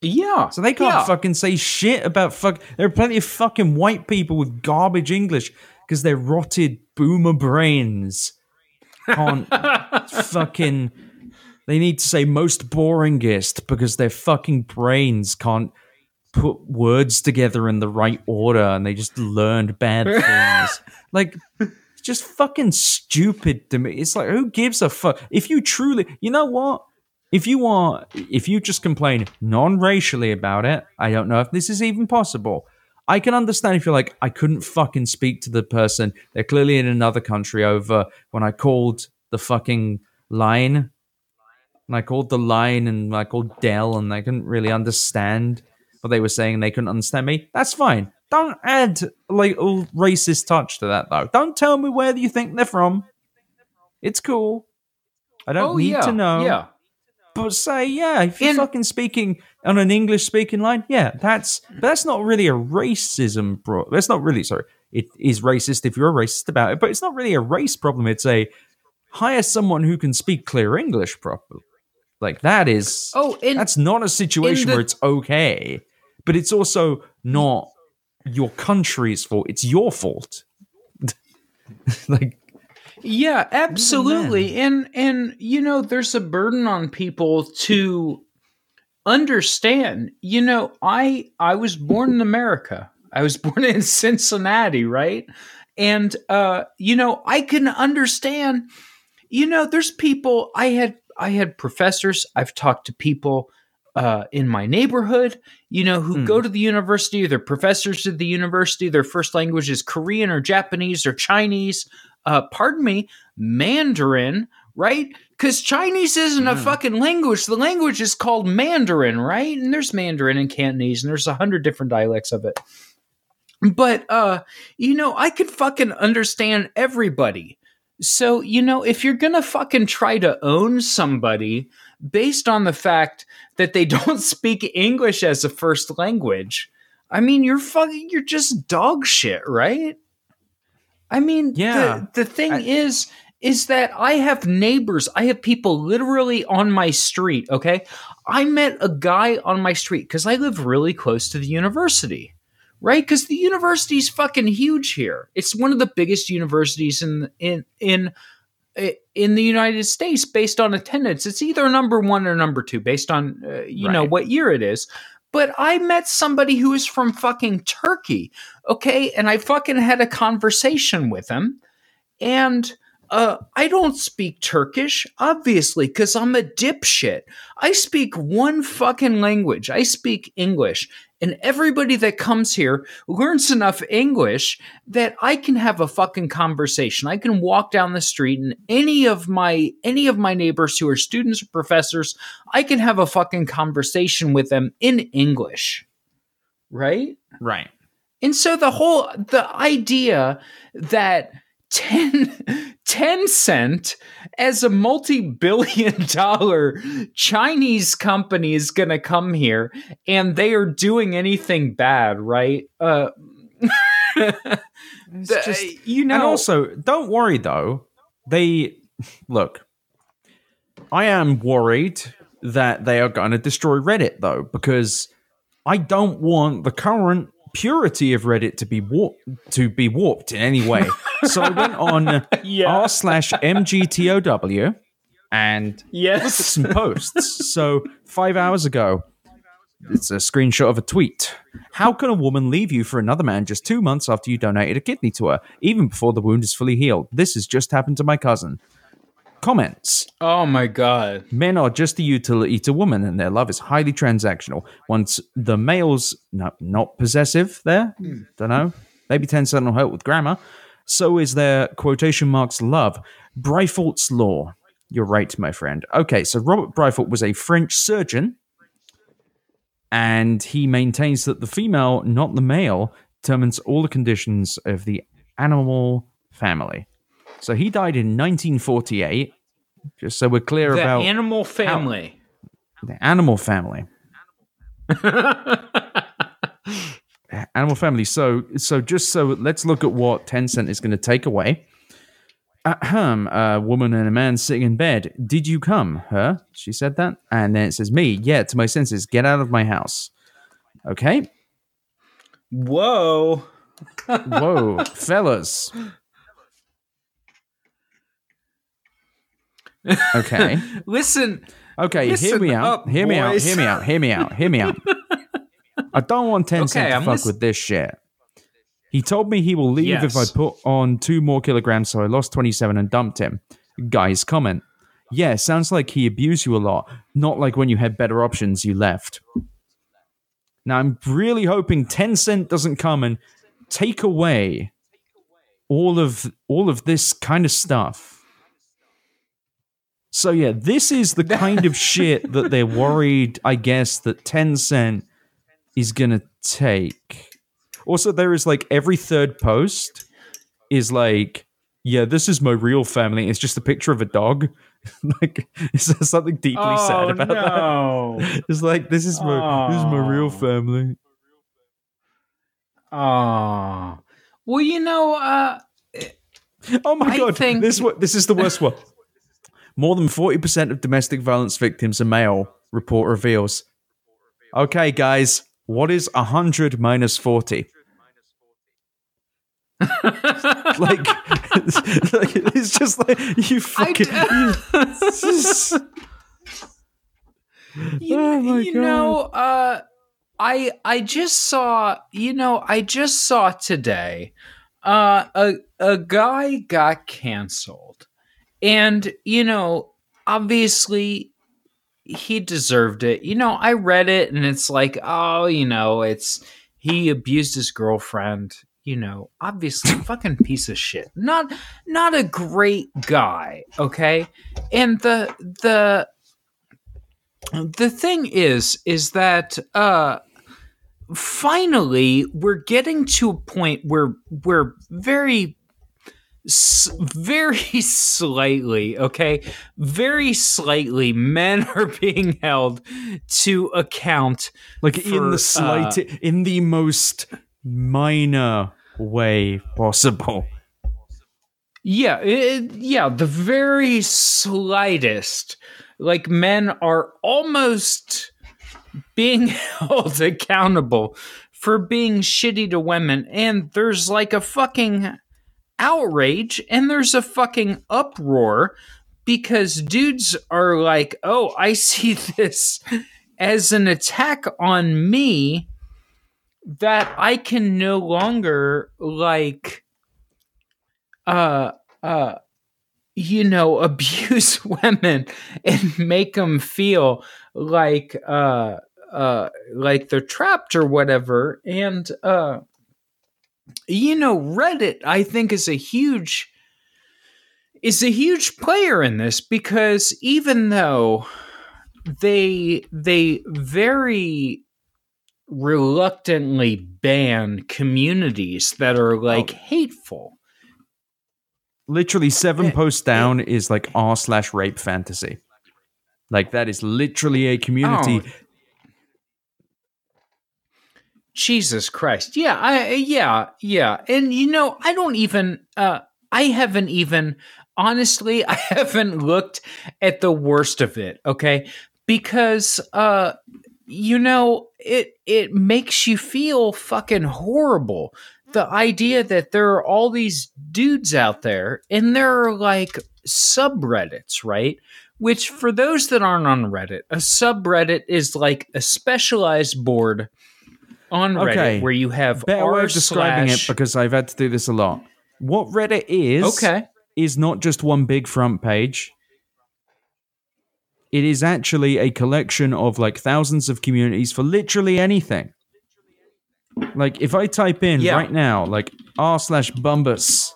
Yeah. So they can't fucking say shit about there are plenty of fucking white people with garbage English because they're rotted boomer brains. Can't fucking... They need to say most boringest because their fucking brains can't put words together in the right order and they just learned bad things. Like... It's just fucking stupid to me. It's like, who gives a fuck? If you truly... You know what? If you just complain non-racially about it, I don't know if this is even possible. I can understand if you're like, I couldn't fucking speak to the person. They're clearly in another country over when I called the fucking line. And I called the line and I called Dell and I couldn't really understand what they were saying and they couldn't understand me. That's fine. Don't add like a racist touch to that though. Don't tell me where you think they're from. It's cool. I don't need to know. Yeah. But say, if you're fucking speaking on an English-speaking line, that's not really a racism problem. That's not really, sorry, it is racist if you're racist about it, but it's not really a race problem. It's a hire someone who can speak clear English properly. Like that is, that's not a situation where it's okay, but it's also not your country's fault. It's your fault. Yeah, absolutely. And there's a burden on people to understand, you know, I was born in America. I was born in Cincinnati, right? And, you know, I can understand, you know, there's people, I had professors, I've talked to people in my neighborhood, you know, who go to the university, they're professors at the university, their first language is Korean or Japanese or Chinese, Mandarin, right? Because Chinese isn't a fucking language. The language is called Mandarin, right? And there's Mandarin and Cantonese, and there's 100 different dialects of it. But, you know, I could fucking understand everybody. So, you know, if you're going to fucking try to own somebody based on the fact that they don't speak English as a first language, I mean, you're just dog shit, right? I mean, yeah. the thing is that I have neighbors. I have people literally on my street, okay? I met a guy on my street because I live really close to the university, right? Because the university's fucking huge here. It's one of the biggest universities in the United States based on attendance. It's either number one or number two based on, know, what year it is. But I met somebody who is from fucking Turkey, okay? And I fucking had a conversation with him. And I don't speak Turkish, obviously, because I'm a dipshit. I speak one fucking language. I speak English. And everybody that comes here learns enough English that I can have a fucking conversation. I can walk down the street and any of my neighbors who are students or professors, I can have a fucking conversation with them in English. Right? Right. And so the idea that Tencent as a multi-billion-dollar Chinese company is going to come here, and they are doing anything bad, right? Just, you know. And also, don't worry though. Look, I am worried that they are going to destroy Reddit though, because I don't want the current purity of Reddit to be warped in any way. So I went on r/mgtow and looked at some posts. So 5 hours ago, it's a screenshot of a tweet. How can a woman leave you for another man just 2 months after you donated a kidney to her, even before the wound is fully healed? This has just happened to my cousin. Comments. Oh my God. Men are just a utility to women, and their love is highly transactional. Once the male's not possessive there, don't know, maybe Tencent will help with grammar, so is their quotation marks love. Breifelt's law. You're right, my friend. Okay, so Robert Breifelt was a French surgeon, and he maintains that the female, not the male, determines all the conditions of the animal family. So he died in 1948, just so we're clear about... The animal family. The animal family. Animal family. So let's look at what Tencent is going to take away. A woman and a man sitting in bed. Did you come? Her? She said that. And then it says, me. Yeah, to my senses. Get out of my house. Okay. Whoa. Whoa. Fellas. Okay. Listen. Okay, listen, hear me out. Hear me out. Hear me out. Hear me out. Hear me out. I don't want Tencent to fuck with this shit. He told me he will leave if I put on 2 more kilograms, so I lost 27 and dumped him. Guy's comment. Yeah, sounds like he abused you a lot. Not like when you had better options, you left. Now, I'm really hoping Tencent doesn't come and take away all of this kind of stuff. So, yeah, this is the kind of shit that they're worried, I guess, that Tencent is going to take. Also, there is, like, every third post is like, yeah, this is my real family. It's just a picture of a dog. Like, is there something deeply sad about that? It's like, this is my real family. Oh. Well, you know... oh, my God. This is the worst one. More than 40% of domestic violence victims are male, report reveals. Okay, guys, what is 100 minus 40? Like, it's just like, you fucking... You know, I just saw today a guy got canceled. And, you know, obviously he deserved it. You know, I read it and it's like, oh, you know, it's he abused his girlfriend. You know, obviously fucking piece of shit. Not a great guy, okay? And the thing is that finally we're getting to a point where we're very slightly, okay? Very slightly, men are being held to account. Like for, in the slight, in the most minor way possible. Yeah, the very slightest. Like, men are almost being held accountable for being shitty to women, and there's like a fucking outrage, and there's a fucking uproar, because dudes are like, oh, I see this as an attack on me that I can no longer, like, you know, abuse women and make them feel like they're trapped or whatever. And, you know, Reddit, I think, is a huge player in this, because even though they very reluctantly ban communities that are like hateful. Literally 7 posts down is like r/rape fantasy. Like, that is literally a community. Oh. Jesus Christ. Yeah. Yeah. And you know, I don't even, I haven't looked at the worst of it. Okay. Because, you know, it makes you feel fucking horrible. The idea that there are all these dudes out there, and there are like subreddits, right? Which, for those that aren't on Reddit, a subreddit is like a specialized board on Reddit where you have better way of describing it, because I've had to do this a lot. What Reddit is not just one big front page. It is actually a collection of like thousands of communities for literally anything. Like, if I type in right now, like r/Bumbus,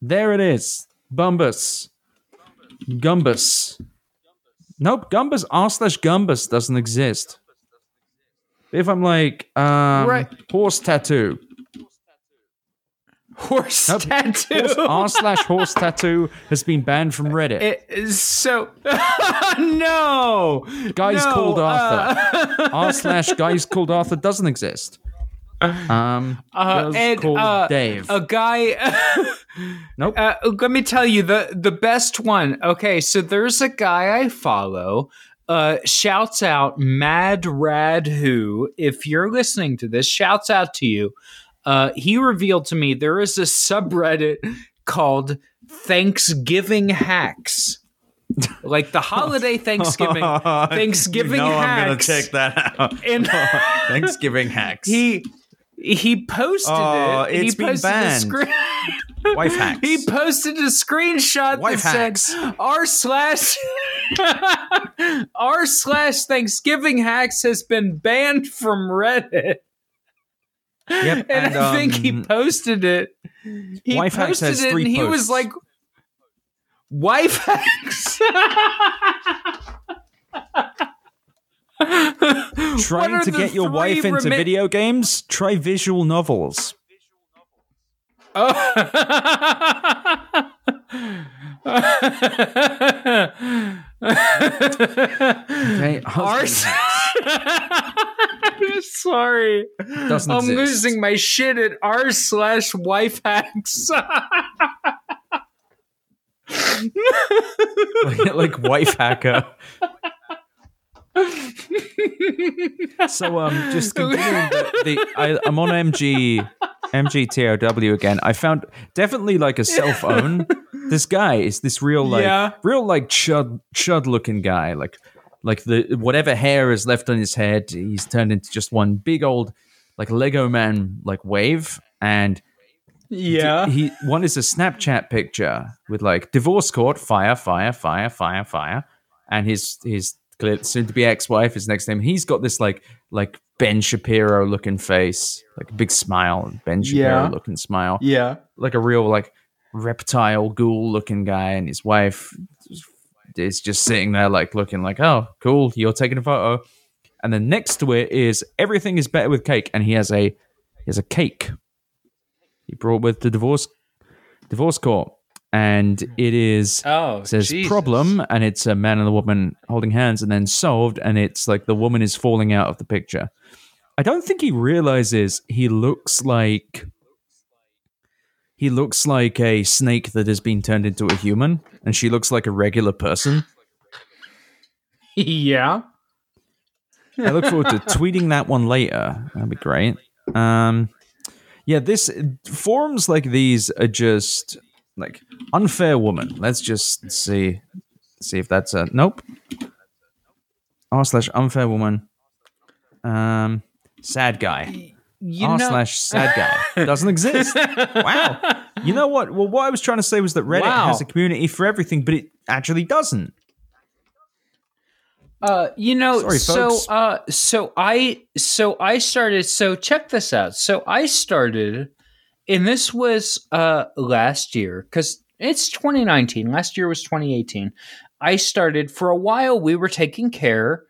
there it is. Bumbus. Gumbus. Nope, Gumbus, r/Gumbus doesn't exist. If I'm like, horse tattoo. r/horse tattoo has been banned from Reddit. No. Guys called Arthur. r/guys called Arthur doesn't exist. Ed, called Dave. A guy. Nope. Let me tell you the best one. Okay, so there's a guy I follow. Shouts out Mad Rad Who. If you're listening to this, shouts out to you. He revealed to me there is a subreddit called Thanksgiving Hacks. Like the holiday Thanksgiving. Thanksgiving Hacks. I'm going to check that out. And Thanksgiving Hacks. He posted it. It's been banned. Wife hacks. He posted a screenshot that said r/r/ Thanksgiving Hacks has been banned from Reddit. Yep, and I think he posted it. He wife posted hacks has it, 3 and he posts. Was like, "Wife hacks." Trying to get your wife into video games? Try visual novels. Oh. Okay, I'm sorry. I'm losing my shit at r/wife hacks. like wife hacker. So just continuing I'm on MGTOW again. I found definitely like a self-own. This guy is this real like chud looking guy, like Like whatever hair is left on his head, he's turned into just one big old like Lego man like wave. And yeah, one is a Snapchat picture with like divorce court, fire, fire, fire, fire, fire, and his soon to be ex-wife, his next name. He's got this like Ben Shapiro looking face, like a big smile, Ben Shapiro looking smile, like a real like reptile ghoul looking guy, and his wife is just sitting there like looking like, oh cool, you're taking a photo. And then next to it is everything is better with cake, and he has a cake he brought with the divorce court, and it is says Jesus. Problem, and it's a man and a woman holding hands, and then solved, and it's like the woman is falling out of the picture. I don't think he realizes he looks like a snake that has been turned into a human, and she looks like a regular person. Yeah. I look forward to tweeting that one later. That'd be great. This forums like these are just like unfair woman. Let's just see if that's a nope. r/unfair woman. Sad guy. r/sad guy doesn't exist. Wow. You know what? Well, what I was trying to say was that Reddit has a community for everything, but it actually doesn't. So check this out. So I started, and this was last year, because it's 2019. Last year was 2018. I started, for a while we were taking care.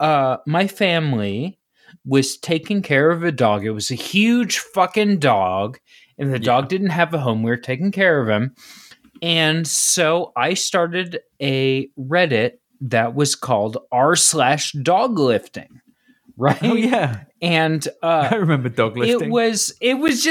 My family was taking care of a dog. It was a huge fucking dog, and the dog didn't have a home. We were taking care of him. And so I started a Reddit that was called r/doglifting, right? Oh, yeah. And I remember doglifting. It was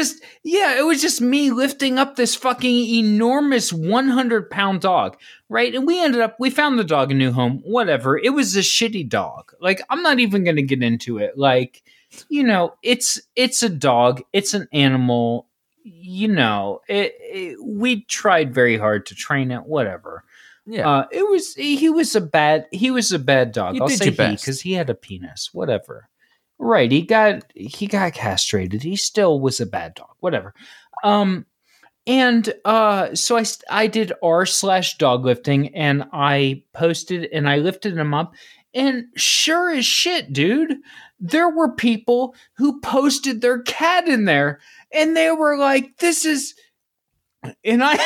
just me lifting up this fucking enormous 100-pound dog, right? And we found the dog a new home, whatever. It was a shitty dog. Like, I'm not even going to get into it. Like, you know, it's a dog. It's an animal. You know, we tried very hard to train it, whatever. Yeah, he was a bad dog. I'll say he, because he had a penis, whatever. Right, he got castrated. He still was a bad dog, whatever. So I did r/doglifting, and I posted and I lifted him up, and sure as shit, dude, there were people who posted their cat in there, and they were like, "This is," and I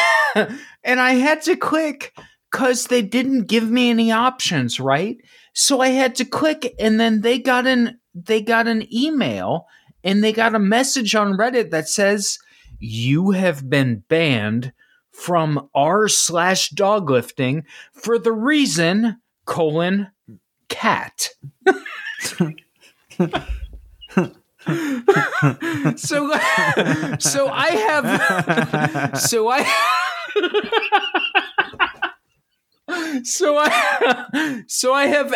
had to click. Because they didn't give me any options, right? So I had to click, and then they got an email, and they got a message on Reddit that says, "You have been banned from r/doglifting for the reason cat." So I have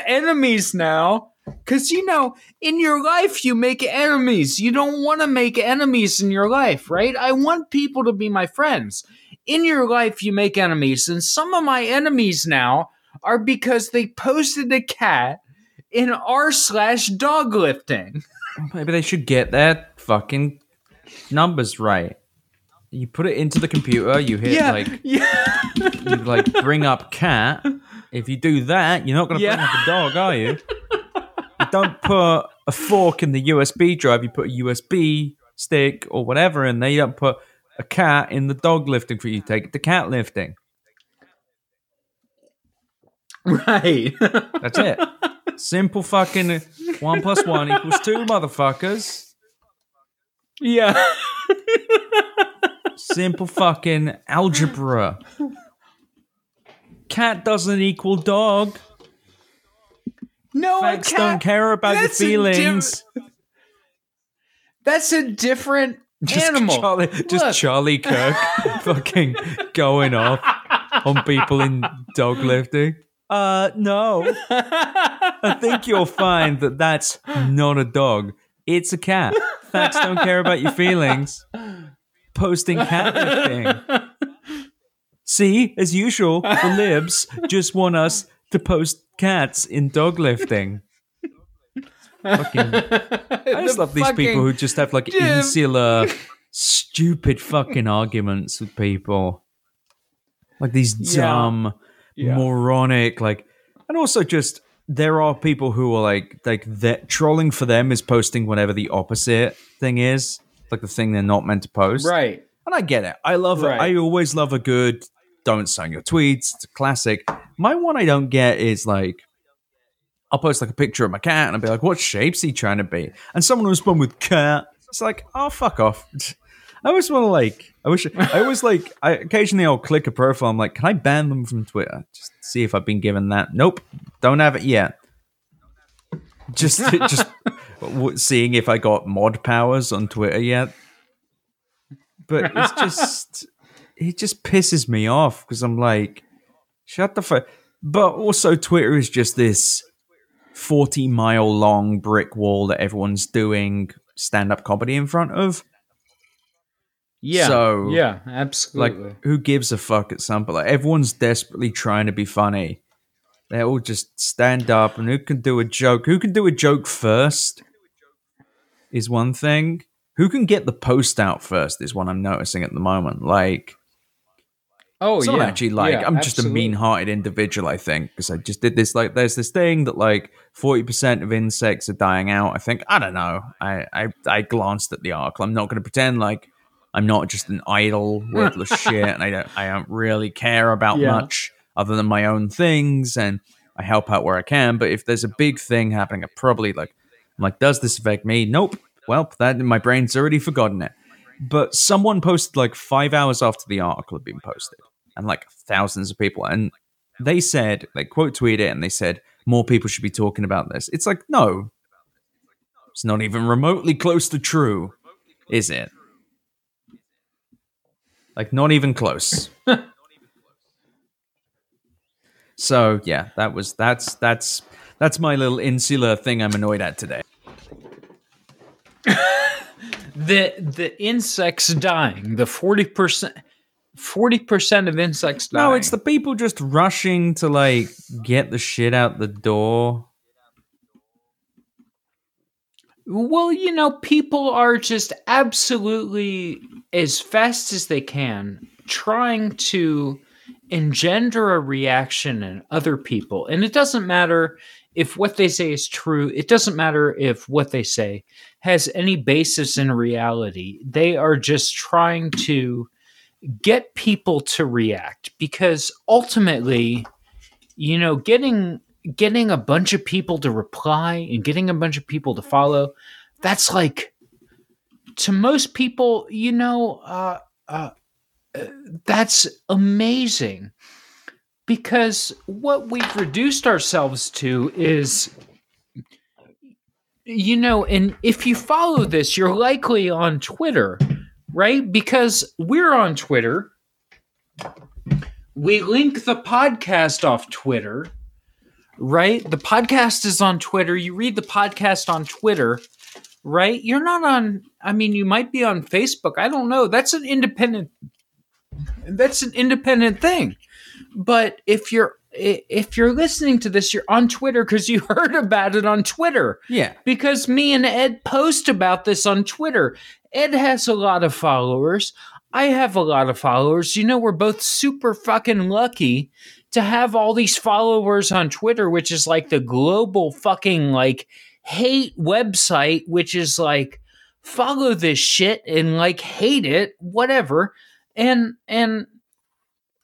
enemies now, because, you know, in your life, you make enemies. You don't want to make enemies in your life, right? I want people to be my friends. In your life, you make enemies. And some of my enemies now are because they posted a cat in r/doglifting. Maybe they should get their fucking numbers right. You put it into the computer, you hit you like bring up cat. If you do that, you're not going to bring up a dog, are you? You don't put a fork in the USB drive, you put a USB stick or whatever in there. You don't put a cat in the dog lifting for you. Take it to cat lifting. Right. That's it. Simple fucking 1 + 1 = 2, motherfuckers. Yeah. Simple fucking algebra. Cat doesn't equal dog. No, facts don't care about your feelings. That's a different animal. Charlie Kirk fucking going off on people in dog lifting. No. I think you'll find that that's not a dog. It's a cat. Facts don't care about your feelings. Posting cat lifting. See, as usual, the libs just want us to post cats in dog lifting. I just love these people who just have like insular, stupid fucking arguments with people. Like these dumb, moronic, like, and also just there are people who are like that trolling for them is posting whatever the opposite thing is, like the thing they're not meant to post. Right. And I get it. I love it. I always love a good don't sign your tweets. It's a classic. My one I don't get is like, I'll post like a picture of my cat and I'll be like, what shape's he trying to be? And someone will respond with cat. It's like, oh, fuck off. I always want to like, I occasionally I'll click a profile. I'm like, can I ban them from Twitter? Just see if I've been given that. Nope. Don't have it yet. Just seeing if I got mod powers on Twitter yet. But it's just, it just pisses me off because I'm like, shut the fuck. But also Twitter is just this 40-mile long brick wall that everyone's doing stand-up comedy in front of. Yeah. So, yeah, absolutely. Like, who gives a fuck at some point? Like, everyone's desperately trying to be funny. They all just stand up and who can do a joke? Who can do a joke first is one thing. Who can get the post out first is one I'm noticing at the moment. Like, I'm just a mean-hearted individual, I think, because I just did this. Like, there's this thing that like 40% of insects are dying out. I think I don't know. I glanced at the article. I'm not going to pretend like I'm not just an idle, worthless shit, and I don't really care about much other than my own things, and I help out where I can. But if there's a big thing happening, I probably like, I'm like, does this affect me? Nope. Well, that my brain's already forgotten it. But someone posted like 5 hours after the article had been posted and like thousands of people. And they said, they quote tweeted it and they said, more people should be talking about this. It's like, no, it's not even remotely close to true, is it? Like, not even close. So, yeah, that's my little insular thing I'm annoyed at today. The insects dying, the 40% of insects dying. No, it's the people just rushing to like get the shit out the door. Well, you know, people are just absolutely as fast as they can trying to engender a reaction in other people. And it doesn't matter if what they say is true. It doesn't matter if what they say has any basis in reality. They are just trying to get people to react because ultimately, you know, getting a bunch of people to reply and getting a bunch of people to follow, that's like, to most people, you know, that's amazing. Because what we've reduced ourselves to is, you know, and if you follow this, you're likely on Twitter, right? Because we're on Twitter. We link the podcast off Twitter, right? The podcast is on Twitter. You read the podcast on Twitter, right? You're not on, I mean, you might be on Facebook. I don't know. That's an independent thing. But if you're listening to this, you're on Twitter because you heard about it on Twitter. Yeah. Because me and Ed post about this on Twitter. Ed has a lot of followers. I have a lot of followers. You know, we're both super fucking lucky to have all these followers on Twitter, which is like the global fucking like hate website, which is like follow this shit and like hate it, whatever. And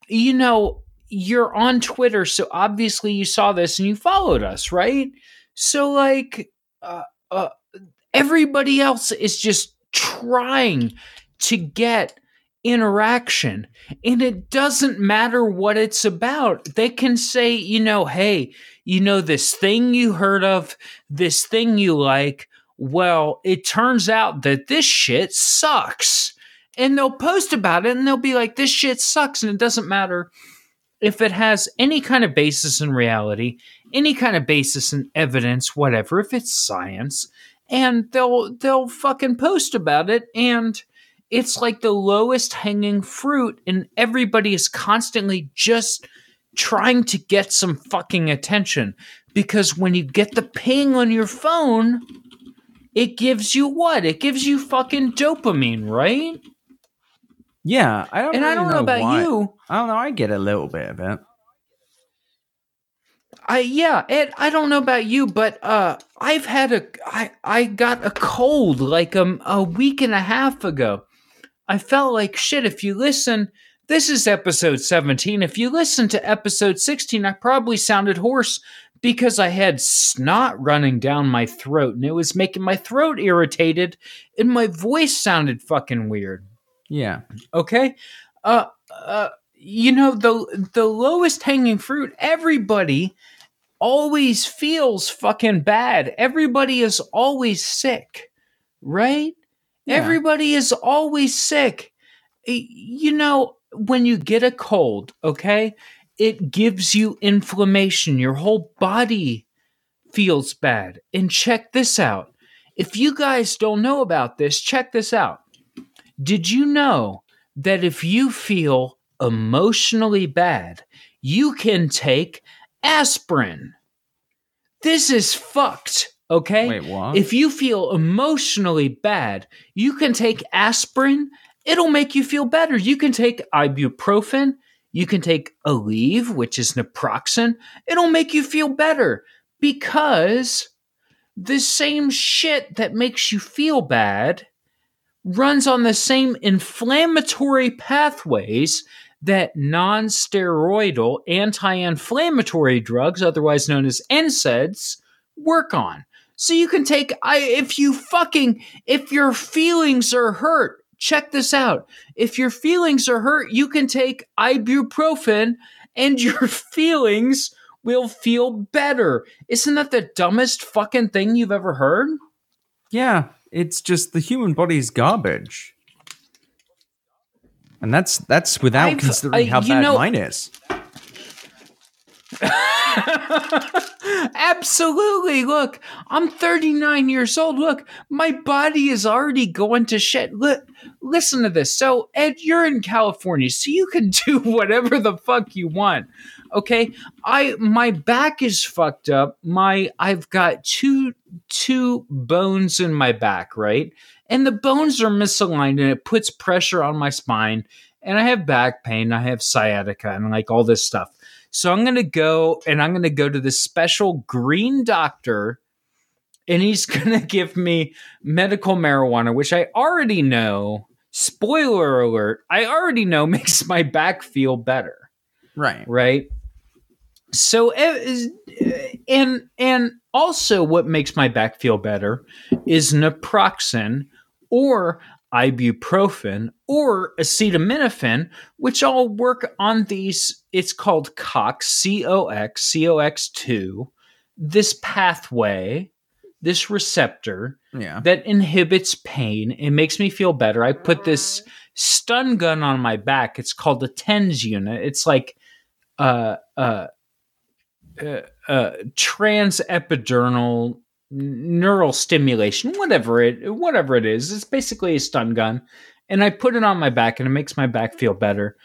you know, you're on Twitter, so obviously you saw this and you followed us, right? So, like, everybody else is just trying to get interaction. And it doesn't matter what it's about. They can say, you know, hey, you know, this thing you heard of, this thing you like, well, it turns out that this shit sucks. And they'll post about it and they'll be like, this shit sucks. And it doesn't matter if it has any kind of basis in reality, any kind of basis in evidence, whatever, if it's science, and they'll fucking post about it, and it's like the lowest hanging fruit, and everybody is constantly just trying to get some fucking attention. Because when you get the ping on your phone, it gives you what? It gives you fucking dopamine, right? Yeah. I don't know about you. I don't know. I get a little bit of it. Ed, I don't know about you, but I've had I got a cold like a week and a half ago. I felt like shit. If you listen, this is episode 17. If you listen to episode 16, I probably sounded hoarse because I had snot running down my throat and it was making my throat irritated and my voice sounded fucking weird. Yeah. Okay. You know, the lowest hanging fruit, everybody always feels fucking bad. Everybody is always sick, right? Yeah. Everybody is always sick. You know, when you get a cold, okay, it gives you inflammation. Your whole body feels bad. And check this out. If you guys don't know about this, check this out. Did you know that if you feel emotionally bad, you can take aspirin? This is fucked, okay? Wait, what? If you feel emotionally bad, you can take aspirin. It'll make you feel better. You can take ibuprofen. You can take Aleve, which is naproxen. It'll make you feel better because the same shit that makes you feel bad runs on the same inflammatory pathways that non-steroidal anti-inflammatory drugs, otherwise known as NSAIDs, work on. So you can take, if your feelings are hurt, check this out. If your feelings are hurt, you can take ibuprofen and your feelings will feel better. Isn't that the dumbest fucking thing you've ever heard? Yeah. It's just the human body's garbage. And that's without considering how bad mine is. Absolutely. Look, I'm 39 years old. Look, my body is already going to shit. Look, listen to this. So, Ed, you're in California, so you can do whatever the fuck you want. Okay? My back is fucked up. I've got two bones in my back, right? And the bones are misaligned and it puts pressure on my spine. And I have back pain, I have sciatica and like all this stuff. So I'm going to go to this special green doctor and he's going to give me medical marijuana, which I already know, spoiler alert, makes my back feel better. Right. Right. So, and also what makes my back feel better is naproxen or ibuprofen or acetaminophen, which all work on these, it's called COX, C-O-X, COX2, this pathway, this receptor that inhibits pain. It makes me feel better. I put this stun gun on my back. It's called a TENS unit. It's like transepidermal neural stimulation, whatever it is. It's basically a stun gun. And I put it on my back and it makes my back feel better.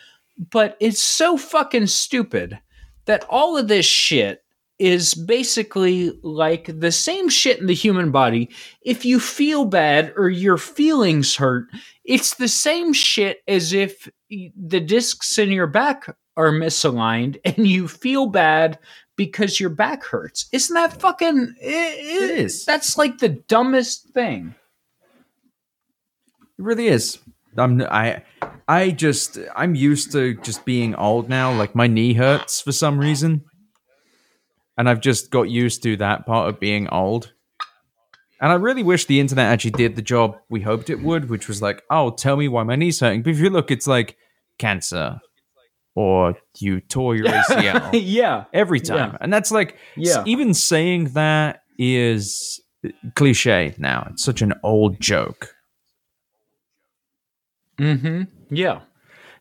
But it's so fucking stupid that all of this shit is basically like the same shit in the human body. If you feel bad or your feelings hurt, it's the same shit as if the discs in your back are misaligned and you feel bad because your back hurts. Isn't that fucking... It is. That's like the dumbest thing. It really is. I'm used to just being old now. Like my knee hurts for some reason. And I've just got used to that part of being old. And I really wish the internet actually did the job we hoped it would, which was like, oh, tell me why my knee's hurting. But if you look, it's like cancer. Or you tore your ACL. Yeah. Every time. Yeah. And that's like, even saying that is cliche now. It's such an old joke. Mm-hmm. Yeah.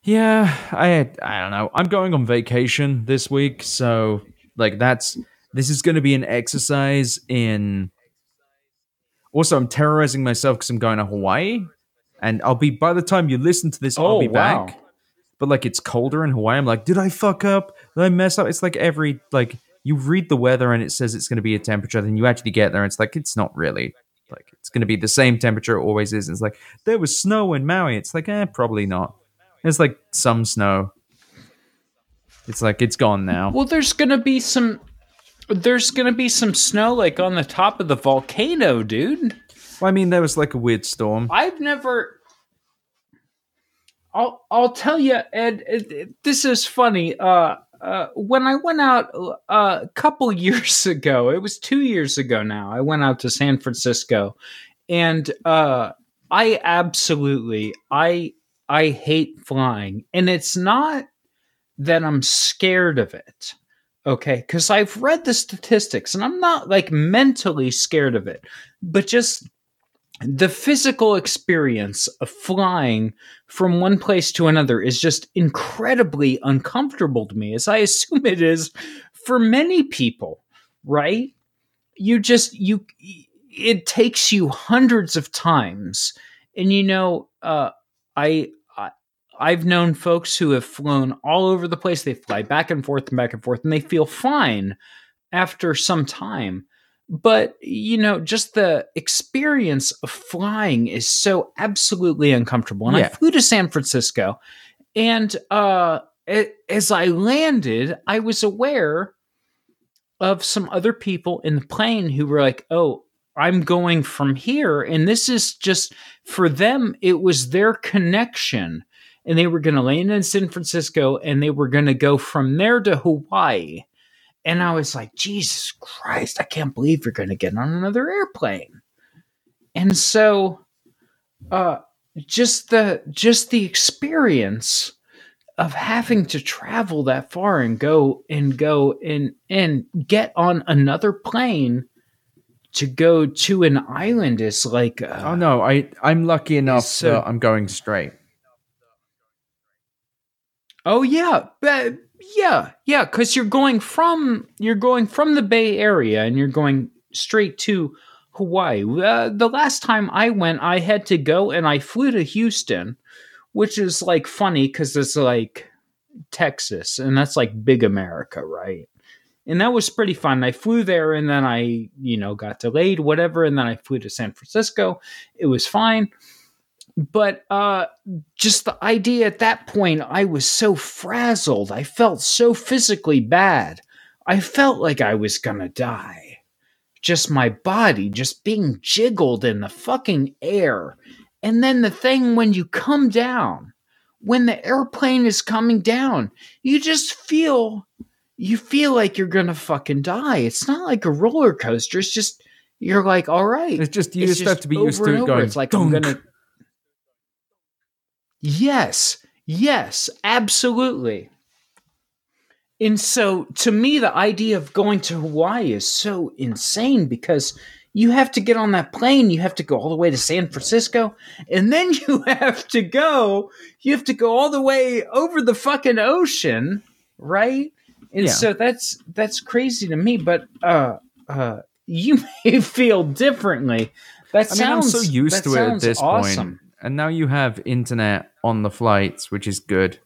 Yeah. I don't know. I'm going on vacation this week. So like this is going to be an exercise in. Also, I'm terrorizing myself because I'm going to Hawaii. And by the time you listen to this, I'll be back. but like it's colder in Hawaii. I'm like, did I fuck up? Did I mess up? It's like every, like you read the weather and it says it's going to be a temperature. Then you actually get there and it's like, it's not really, like it's going to be the same temperature it always is. And it's like, there was snow in Maui. It's like, probably not. There's like some snow. It's like, it's gone now. Well, there's going to be some snow like on the top of the volcano, dude. Well, I mean, there was like a weird storm. I'll tell you, Ed, this is funny. When I went out a couple years ago, it was 2 years ago now, I went out to San Francisco, and I hate flying. And it's not that I'm scared of it, okay? Because I've read the statistics, and I'm not like mentally scared of it, but just the physical experience of flying from one place to another is just incredibly uncomfortable to me, as I assume it is for many people, right? It takes you hundreds of times. And, you know, I've known folks who have flown all over the place. They fly back and forth, and they feel fine after some time. But, you know, just the experience of flying is so absolutely uncomfortable. And yeah. I flew to San Francisco, and as I landed, I was aware of some other people in the plane who were like, oh, I'm going from here. And this is just, for them, it was their connection. And they were going to land in San Francisco, and they were going to go from there to Hawaii. And I was like, Jesus Christ, I can't believe you're going to get on another airplane. And so just the experience of having to travel that far and go and get on another plane to go to an island is like. Oh, no, I'm lucky enough that I'm going straight. Oh, yeah. Yeah, because you're going from the Bay Area, and you're going straight to Hawaii. The last time I went, I had to go, and I flew to Houston, which is like funny because it's like Texas, and that's like big America, right? And that was pretty fun. I flew there, and then I, you know, got delayed, whatever, and then I flew to San Francisco. It was fine. But just the idea at that point, I was so frazzled. I felt so physically bad. I felt like I was going to die. Just my body just being jiggled in the fucking air. And then the thing when you come down, when the airplane is coming down, you just feel like you're going to fucking die. It's not like a roller coaster. It's just, you're like, all right. It's just, you just have to be used to it going, it's like, dunk. I'm going to. Yes, absolutely. And so to me, the idea of going to Hawaii is so insane because you have to get on that plane. You have to go all the way to San Francisco, and then you have to go all the way over the fucking ocean. Right. And so that's crazy to me, but you may feel differently. I'm so used to it at this awesome. Point. And now you have internet on the flights, which is good.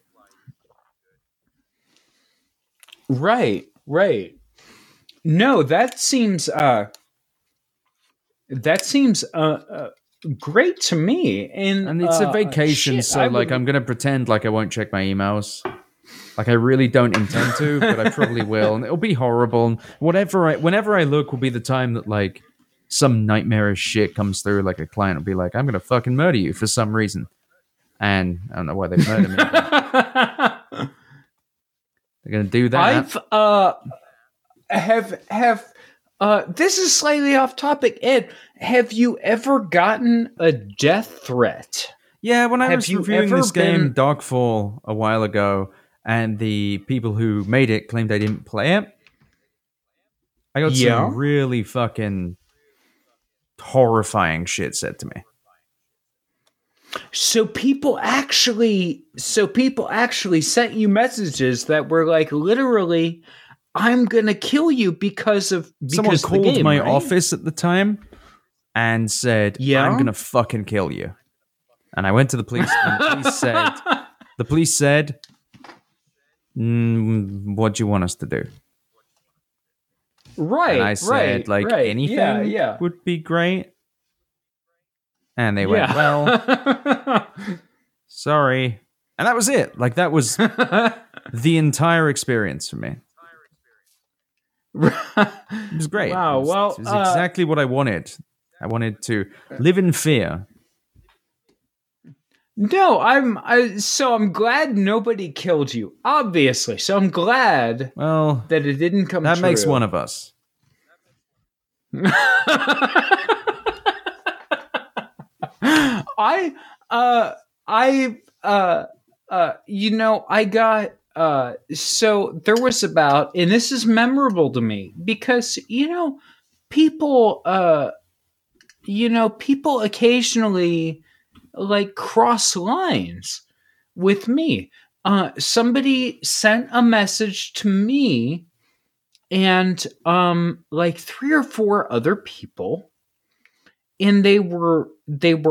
Right. No, that seems great to me. And it's a vacation, I'm going to pretend like I won't check my emails. Like I really don't intend to, but I probably will, and it'll be horrible. And whenever I look, will be the time that like. Some nightmarish shit comes through, like a client will be like, I'm going to fucking murder you for some reason. And I don't know why they murder me. They're going to do that. This is slightly off topic, Ed. Have you ever gotten a death threat? Yeah, when I was reviewing this game, Dogfall, a while ago, and the people who made it claimed they didn't play it. I got some really fucking horrifying shit said to me. So people actually sent you messages that were like, literally, I'm gonna kill you because someone called the game, my office at the time and said, I'm gonna fucking kill you. And I went to the police and the police said The police said, what do you want us to do? Right. And I said, anything would be great. And they went, well, sorry. And that was it. Like, that was the entire experience for me. It was great. Wow. Well, it was exactly what I wanted. I wanted to live in fear. No, I'm glad nobody killed you, obviously. So I'm glad that it didn't come true. That makes one of us. So there was about, and this is memorable to me because, people occasionally like cross lines with me. Somebody sent a message to me and like three or four other people, and they were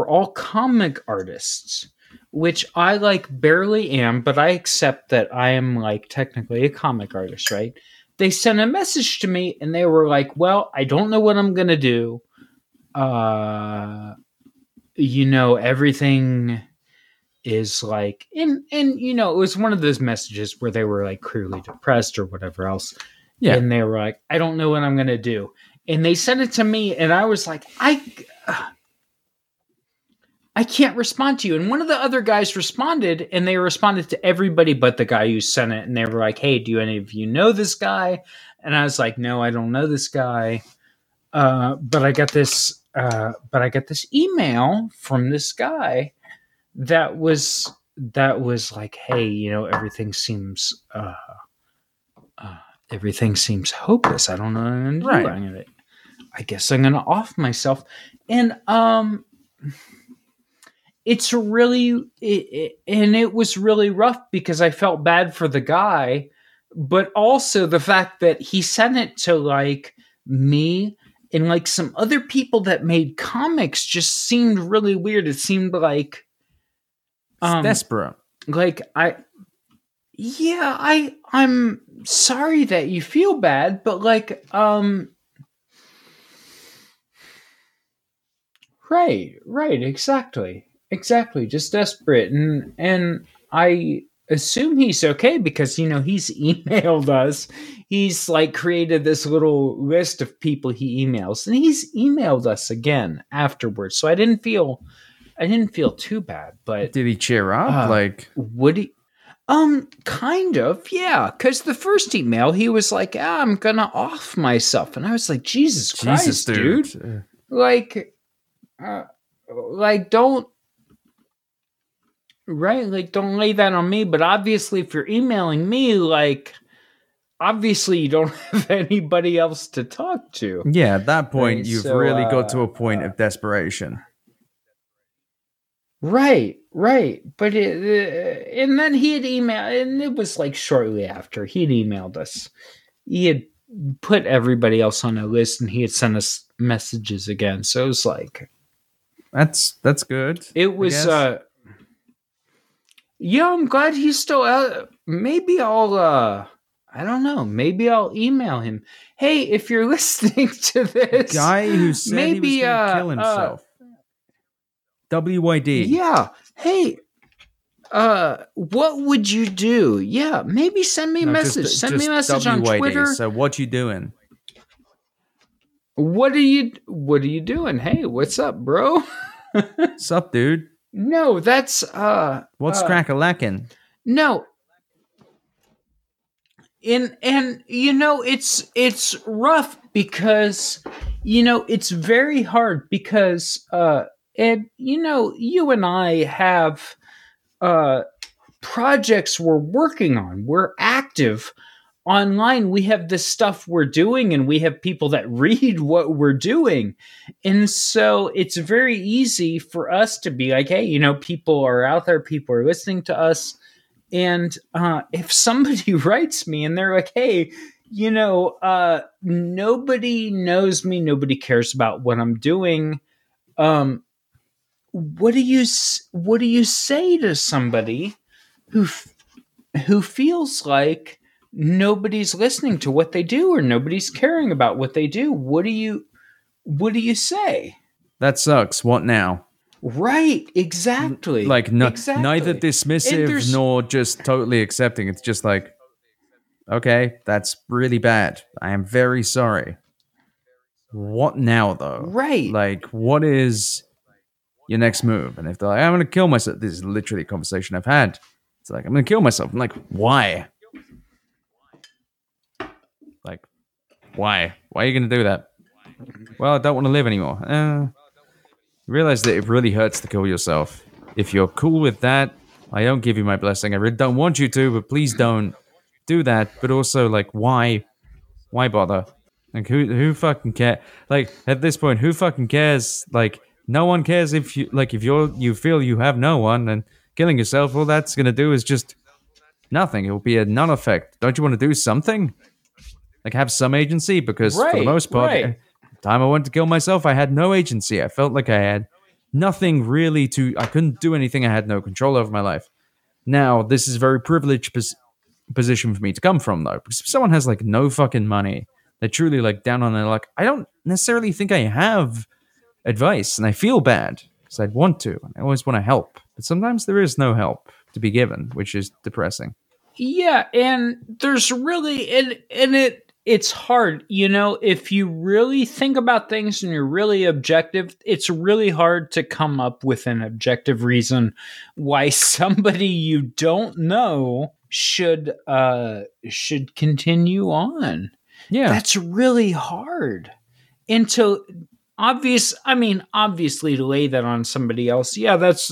all comic artists, which I like barely am, but I accept that I am like technically a comic artist, right? They sent a message to me and they were like, well, I don't know what I'm going to do. Everything is like, and it was one of those messages where they were like clearly depressed or whatever else. Yeah. And they were like, I don't know what I'm going to do. And they sent it to me and I was like, I can't respond to you. And one of the other guys responded, and they responded to everybody but the guy who sent it. And they were like, hey, do any of you know this guy? And I was like, no, I don't know this guy. But I got this email from this guy that was like, hey, everything seems hopeless. I don't know what I'm going to do. I guess I'm going to off myself. And, it was really rough because I felt bad for the guy, but also the fact that he sent it to like me and like some other people that made comics just seemed really weird. It seemed like desperate. Like I'm sorry that you feel bad, but like, right. Exactly. Just desperate. And I assume he's okay because, he's emailed us. He's like created this little list of people he emails, and he's emailed us again afterwards. So I didn't feel too bad, but did he cheer up? Would he? Kind of, yeah. Cause the first email he was like, I'm going to off myself. And I was like, Jesus Christ, dude. Don't lay that on me. But obviously if you're emailing me, like, obviously you don't have anybody else to talk to. Yeah. At that point, really got to a point of desperation. Right. But and then he had emailed, and it was like shortly after he had emailed us, he had put everybody else on a list, and he had sent us messages again. So it was like, that's good. It was, I'm glad he's still out. Maybe I'll, I don't know. Maybe I'll email him. Hey, if you're listening to this, the guy who said he was going to kill himself. WYD. Yeah. Hey, what would you do? Yeah. Maybe send me a message. Send me a message WYD, on Twitter. So what you doing? What are you doing? Hey, what's up, bro? What's up, dude? No, that's what's crack-a-lackin'? No. And it's rough because it's very hard because Ed, you and I have projects we're working on. We're active online. We have this stuff we're doing, and we have people that read what we're doing. And so it's very easy for us to be like, hey, people are out there, people are listening to us. And if somebody writes me and they're like, hey, nobody knows me, nobody cares about what I'm doing. What do you say to somebody who feels like nobody's listening to what they do or nobody's caring about what they do. What do you say? That sucks. What now? Right, exactly. Like neither dismissive nor just totally accepting. It's just like, okay, that's really bad. I am very sorry. What now, though? Right. Like, what is your next move? And if they're like, I'm going to kill myself. This is literally a conversation I've had. It's like, I'm going to kill myself. I'm like, why? Like, why? Why are you going to do that? Well, I don't want to live anymore. Realize that it really hurts to kill yourself. If you're cool with that, I don't give you my blessing. I really don't want you to, but please don't do that. But also, like, why? Why bother? Like, who fucking cares? Like, at this point, who fucking cares? Like, no one cares if you, like, if you feel you have no one, and killing yourself, all that's going to do is just nothing. It will be a non effect. Don't you want to do something? Like, have some agency? Because for the most part, the time I wanted to kill myself, I had no agency. I felt like I had nothing really I couldn't do anything. I had no control over my life. Now, this is a very privileged position for me to come from, though. Because if someone has, like, no fucking money, they're truly, like, down on their luck. I don't necessarily think I have advice, and I feel bad because I'd want to. I always want to help, but sometimes there is no help to be given, which is depressing. Yeah, and there's really, and it's hard, you know, if you really think about things and you're really objective, it's really hard to come up with an objective reason why somebody you don't know should continue on. Yeah, that's really hard. And so obviously to lay that on somebody else, yeah, that's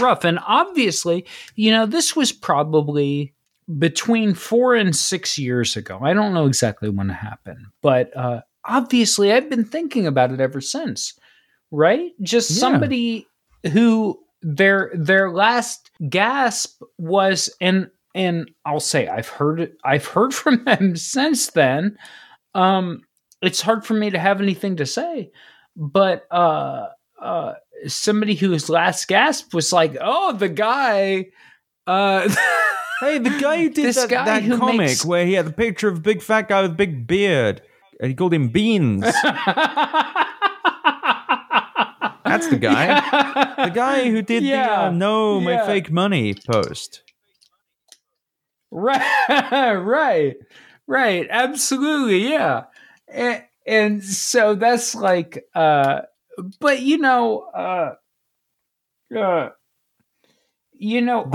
rough. And obviously, you know, this was probably between 4 and 6 years ago. I don't know exactly when it happened, but obviously I've been thinking about it ever since, right? Just somebody who their last gasp was, and I'll say I've heard from them since then. It's hard for me to have anything to say, but somebody whose last gasp was like, "Oh, the guy, hey, the guy who did that comic where he had the picture of a big fat guy with a big beard, and he called him Beans." That's the guy. Yeah. The guy who did the my fake money post. Right. Absolutely, yeah. And so that's like, but the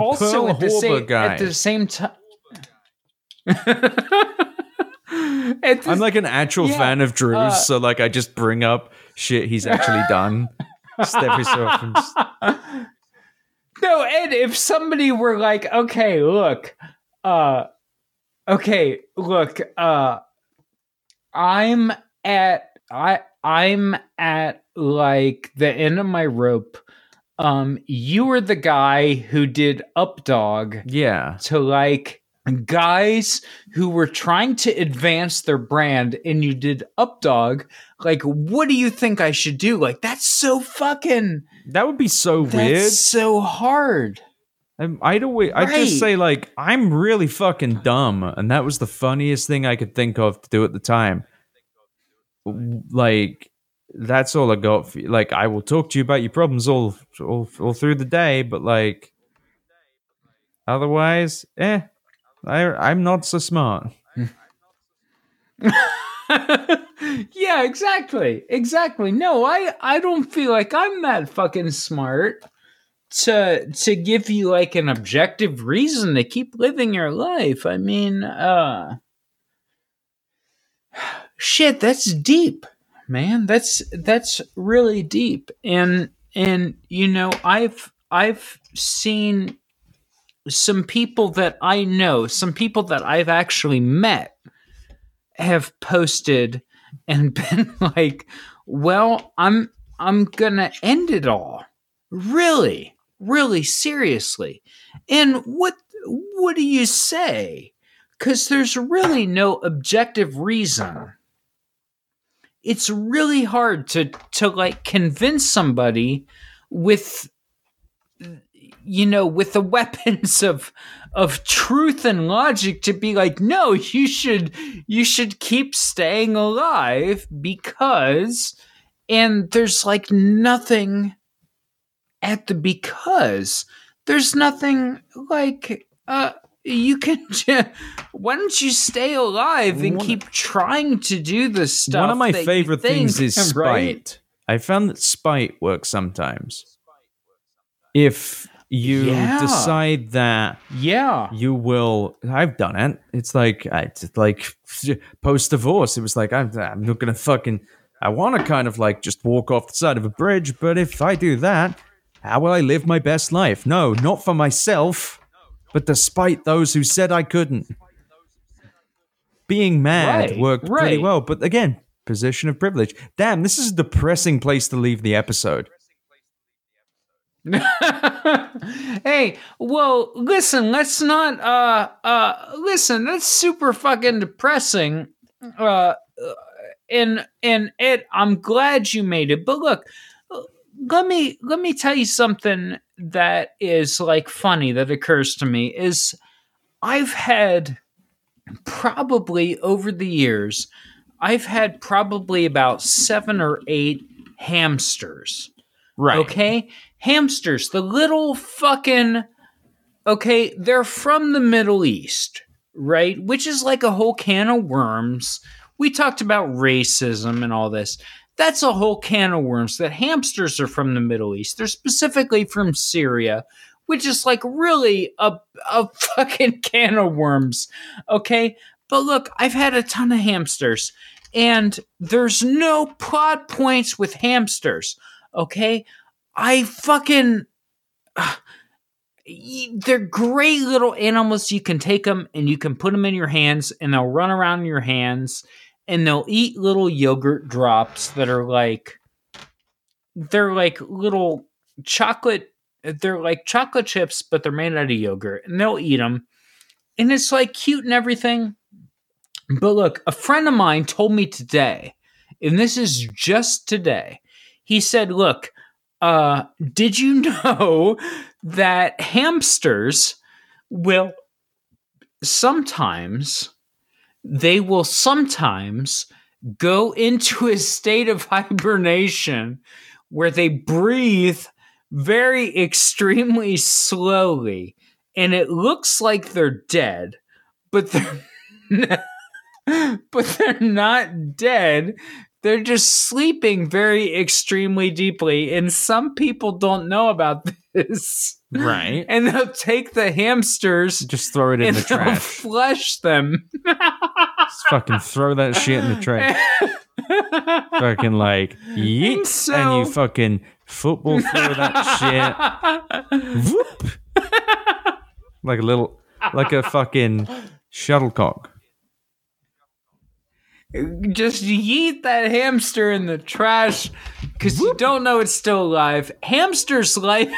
also at the same time, I'm like an actual fan of Drew's, so like I just bring up shit he's actually done. No, Ed, if somebody were like, okay, look, I'm at like the end of my rope. You were the guy who did Updog. Yeah. To like guys who were trying to advance their brand, and you did Updog. Like, what do you think I should do? Like, that's so fucking. That would be so weird. That's so hard. I'd just say, like, I'm really fucking dumb, and that was the funniest thing I could think of to do at the time. Like, that's all I got for you. Like, I will talk to you about your problems all through the day, but, like, otherwise, I'm not so smart. Yeah, exactly. No, I don't feel like I'm that fucking smart to give you like an objective reason to keep living your life. I mean, shit, that's deep, man. That's really deep. And you know, I've seen some people that I know, some people that I've actually met have posted and been like, well, I'm gonna end it all. Really seriously. And what do you say? Because there's really no objective reason. It's really hard to like convince somebody with you know, with the weapons of truth and logic to be like, no, you should keep staying alive because, and there's like nothing at the because. There's nothing like, you can, why don't you stay alive and keep trying to do this stuff? One of my favorite things is spite. Right? I found that spite works sometimes. If you decide that you will, I've done it. It's like post-divorce. It was like, I'm not going to fucking, I want to kind of like just walk off the side of a bridge. But if I do that, how will I live my best life? No, not for myself, but despite those who said I couldn't. Being mad worked pretty well. But again, position of privilege. Damn, this is a depressing place to leave the episode. Hey, well, listen, let's not listen, that's super fucking depressing. And Ed, I'm glad you made it, but look, let me tell you something that is like funny that occurs to me is I've had probably over the years, I've had probably about 7 or 8 hamsters. Right. Okay? Hamsters, the little fucking, okay, they're from the Middle East, right? Which is like a whole can of worms. We talked about racism and all this. That's a whole can of worms that hamsters are from the Middle East. They're specifically from Syria, which is like really a fucking can of worms, okay? But look, I've had a ton of hamsters, and there's no plot points with hamsters, okay? I fucking, they're great little animals. You can take them and you can put them in your hands and they'll run around in your hands and they'll eat little yogurt drops that are like, they're like little chocolate, they're like chocolate chips, but they're made out of yogurt and they'll eat them. And it's like cute and everything. But look, a friend of mine told me today, and this is just today, he said, look, did you know that hamsters will sometimes, they will sometimes go into a state of hibernation where they breathe very extremely slowly and it looks like they're dead, but they're not dead. They're just sleeping very extremely deeply, and some people don't know about this. Right. And they'll take the hamsters... Just throw it in the trash. And flush them. Just fucking throw that shit in the trash. Fucking like, yeet, and, so, and you fucking football through that shit. Whoop. Like a fucking shuttlecock. Just yeet that hamster in the trash because you don't know it's still alive. Hamster's lifespan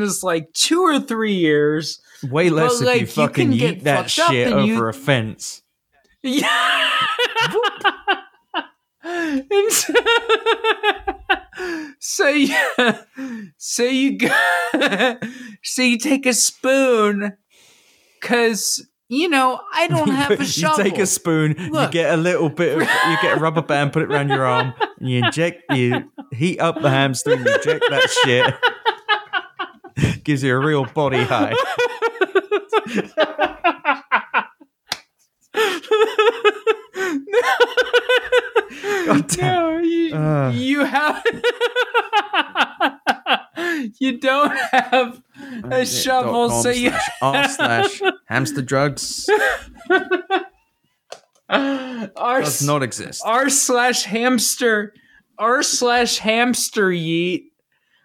is like 2 or 3 years. Way less if like, you fucking yeet that shit over a fence. Yeah. And so you take a spoon because... You know, I don't have a shovel. You take a spoon, look. You get a little bit of, you get a rubber band, put it around your arm, and you heat up the hamster and you inject that shit. Gives you a real body high. No, you have... You don't have a shovel, so you r/hamsterdrugs does not exist. r/hamster yeet.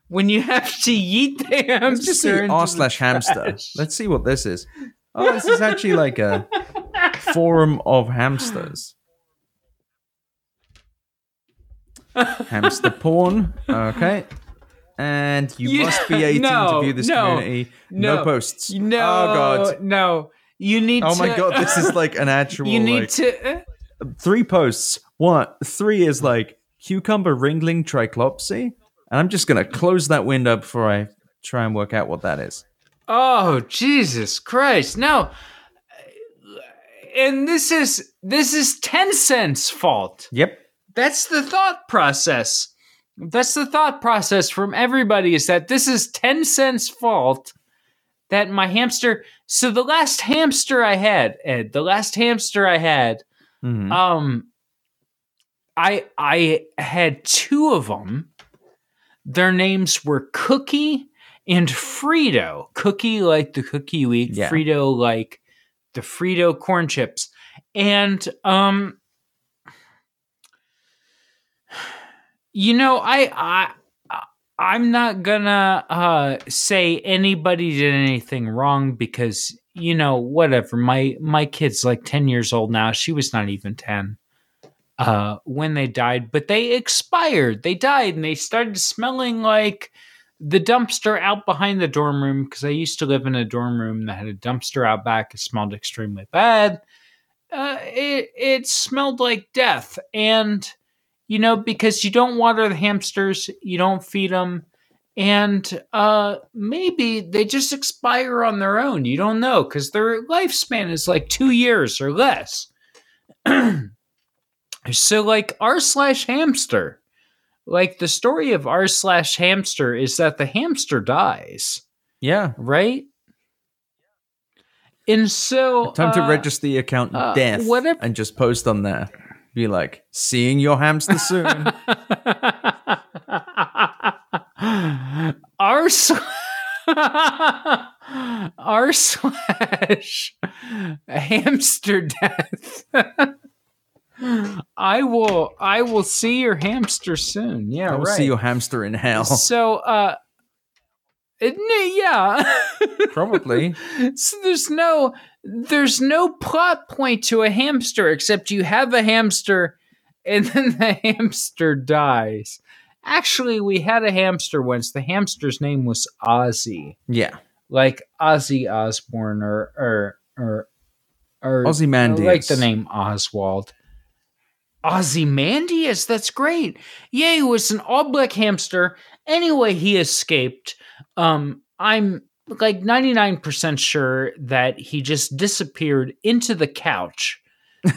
When you have to yeet the hamster, let's just say r/hamster. Let's see what this is. Oh, this is actually like a forum of hamsters. Hamster porn. Okay. And you must be 18 to view this community. No posts. No. Oh, God. No. You need to... Oh, my God. This is like an actual... You need like, to... 3 posts. What? 3 is like cucumber ringling triclopsy. And I'm just going to close that window before I try and work out what that is. Oh, Jesus Christ. Now, and this is Tencent's fault. Yep. That's the thought process. That's the thought process from everybody, is that this is Tencent's fault that my hamster... So the last hamster I had, Ed, mm-hmm. I had two of them. Their names were Cookie and Frito. Cookie like the cookie wheat, yeah. Frito like the Frito corn chips. And, you know, I'm not gonna say anybody did anything wrong because, you know, whatever. My kid's like 10 years old now. She was not even 10 when they died, but they expired. They died and they started smelling like the dumpster out behind the dorm room, because I used to live in a dorm room that had a dumpster out back. It smelled extremely bad. It smelled like death. And, you know, because you don't water the hamsters, you don't feed them, and maybe they just expire on their own. You don't know, because their lifespan is like 2 years or less. So, like, r/hamster, like the story of r/hamster is that the hamster dies. Yeah. Right? And so... Time to register the account death and just post on there. Be like, seeing your hamster soon. r/ hamster death. I will see your hamster soon. Yeah, I will see your hamster in hell. So, yeah, probably. So there's no plot point to a hamster, except you have a hamster and then the hamster dies. Actually, we had a hamster once. The hamster's name was Ozzy. Yeah, like Ozzy Osbourne or Ozymandias. I like the name Oswald. Ozymandias, that's great. Yeah, he was an all-black hamster. Anyway, he escaped. I'm like 99% sure that he just disappeared into the couch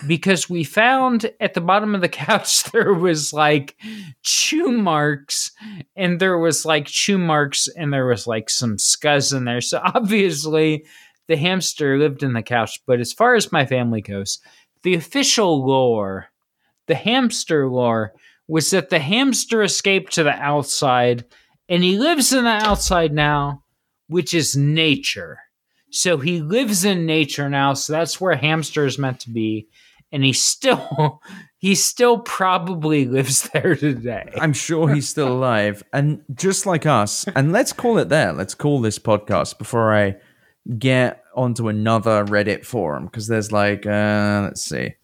because we found at the bottom of the couch there was like chew marks and there was like some scuzz in there. So obviously the hamster lived in the couch. But as far as my family goes, the official lore, the hamster lore, was that the hamster escaped to the outside and he lives in the outside now, which is nature. So he lives in nature now. So that's where a hamster is meant to be. And he still probably lives there today. I'm sure he's still alive. And just like us, and let's call it there. Let's call this podcast before I get onto another Reddit forum. Because there's like, let's see,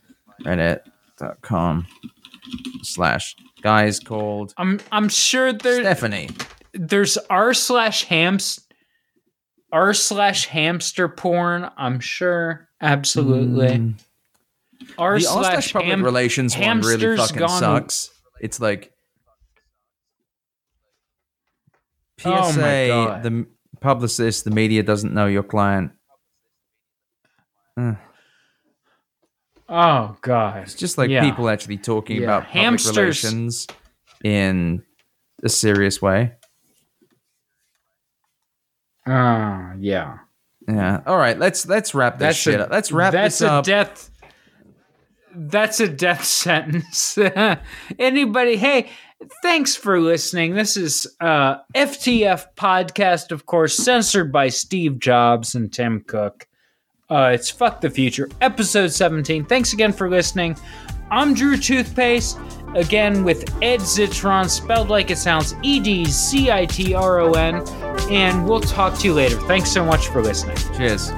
reddit.com/guys called. I'm sure there's Stephanie. There's r/hamster porn. I'm sure, absolutely. r/ public relations one really fucking sucks. It's like PSA. Oh my God. The publicist, the media doesn't know your client. Oh God! It's just like people actually talking about public relations in a serious way. Yeah. All right, let's wrap this shit up. Let's wrap this up. That's a death sentence. Anybody? Hey, thanks for listening. This is FTF Podcast, of course, censored by Steve Jobs and Tim Cook. It's Fuck the Future, episode 17. Thanks again for listening. I'm Drew Toothpaste, again with Ed Zitron, spelled like it sounds, E-D-Z-I-T-R-O-N. And we'll talk to you later. Thanks so much for listening. Cheers.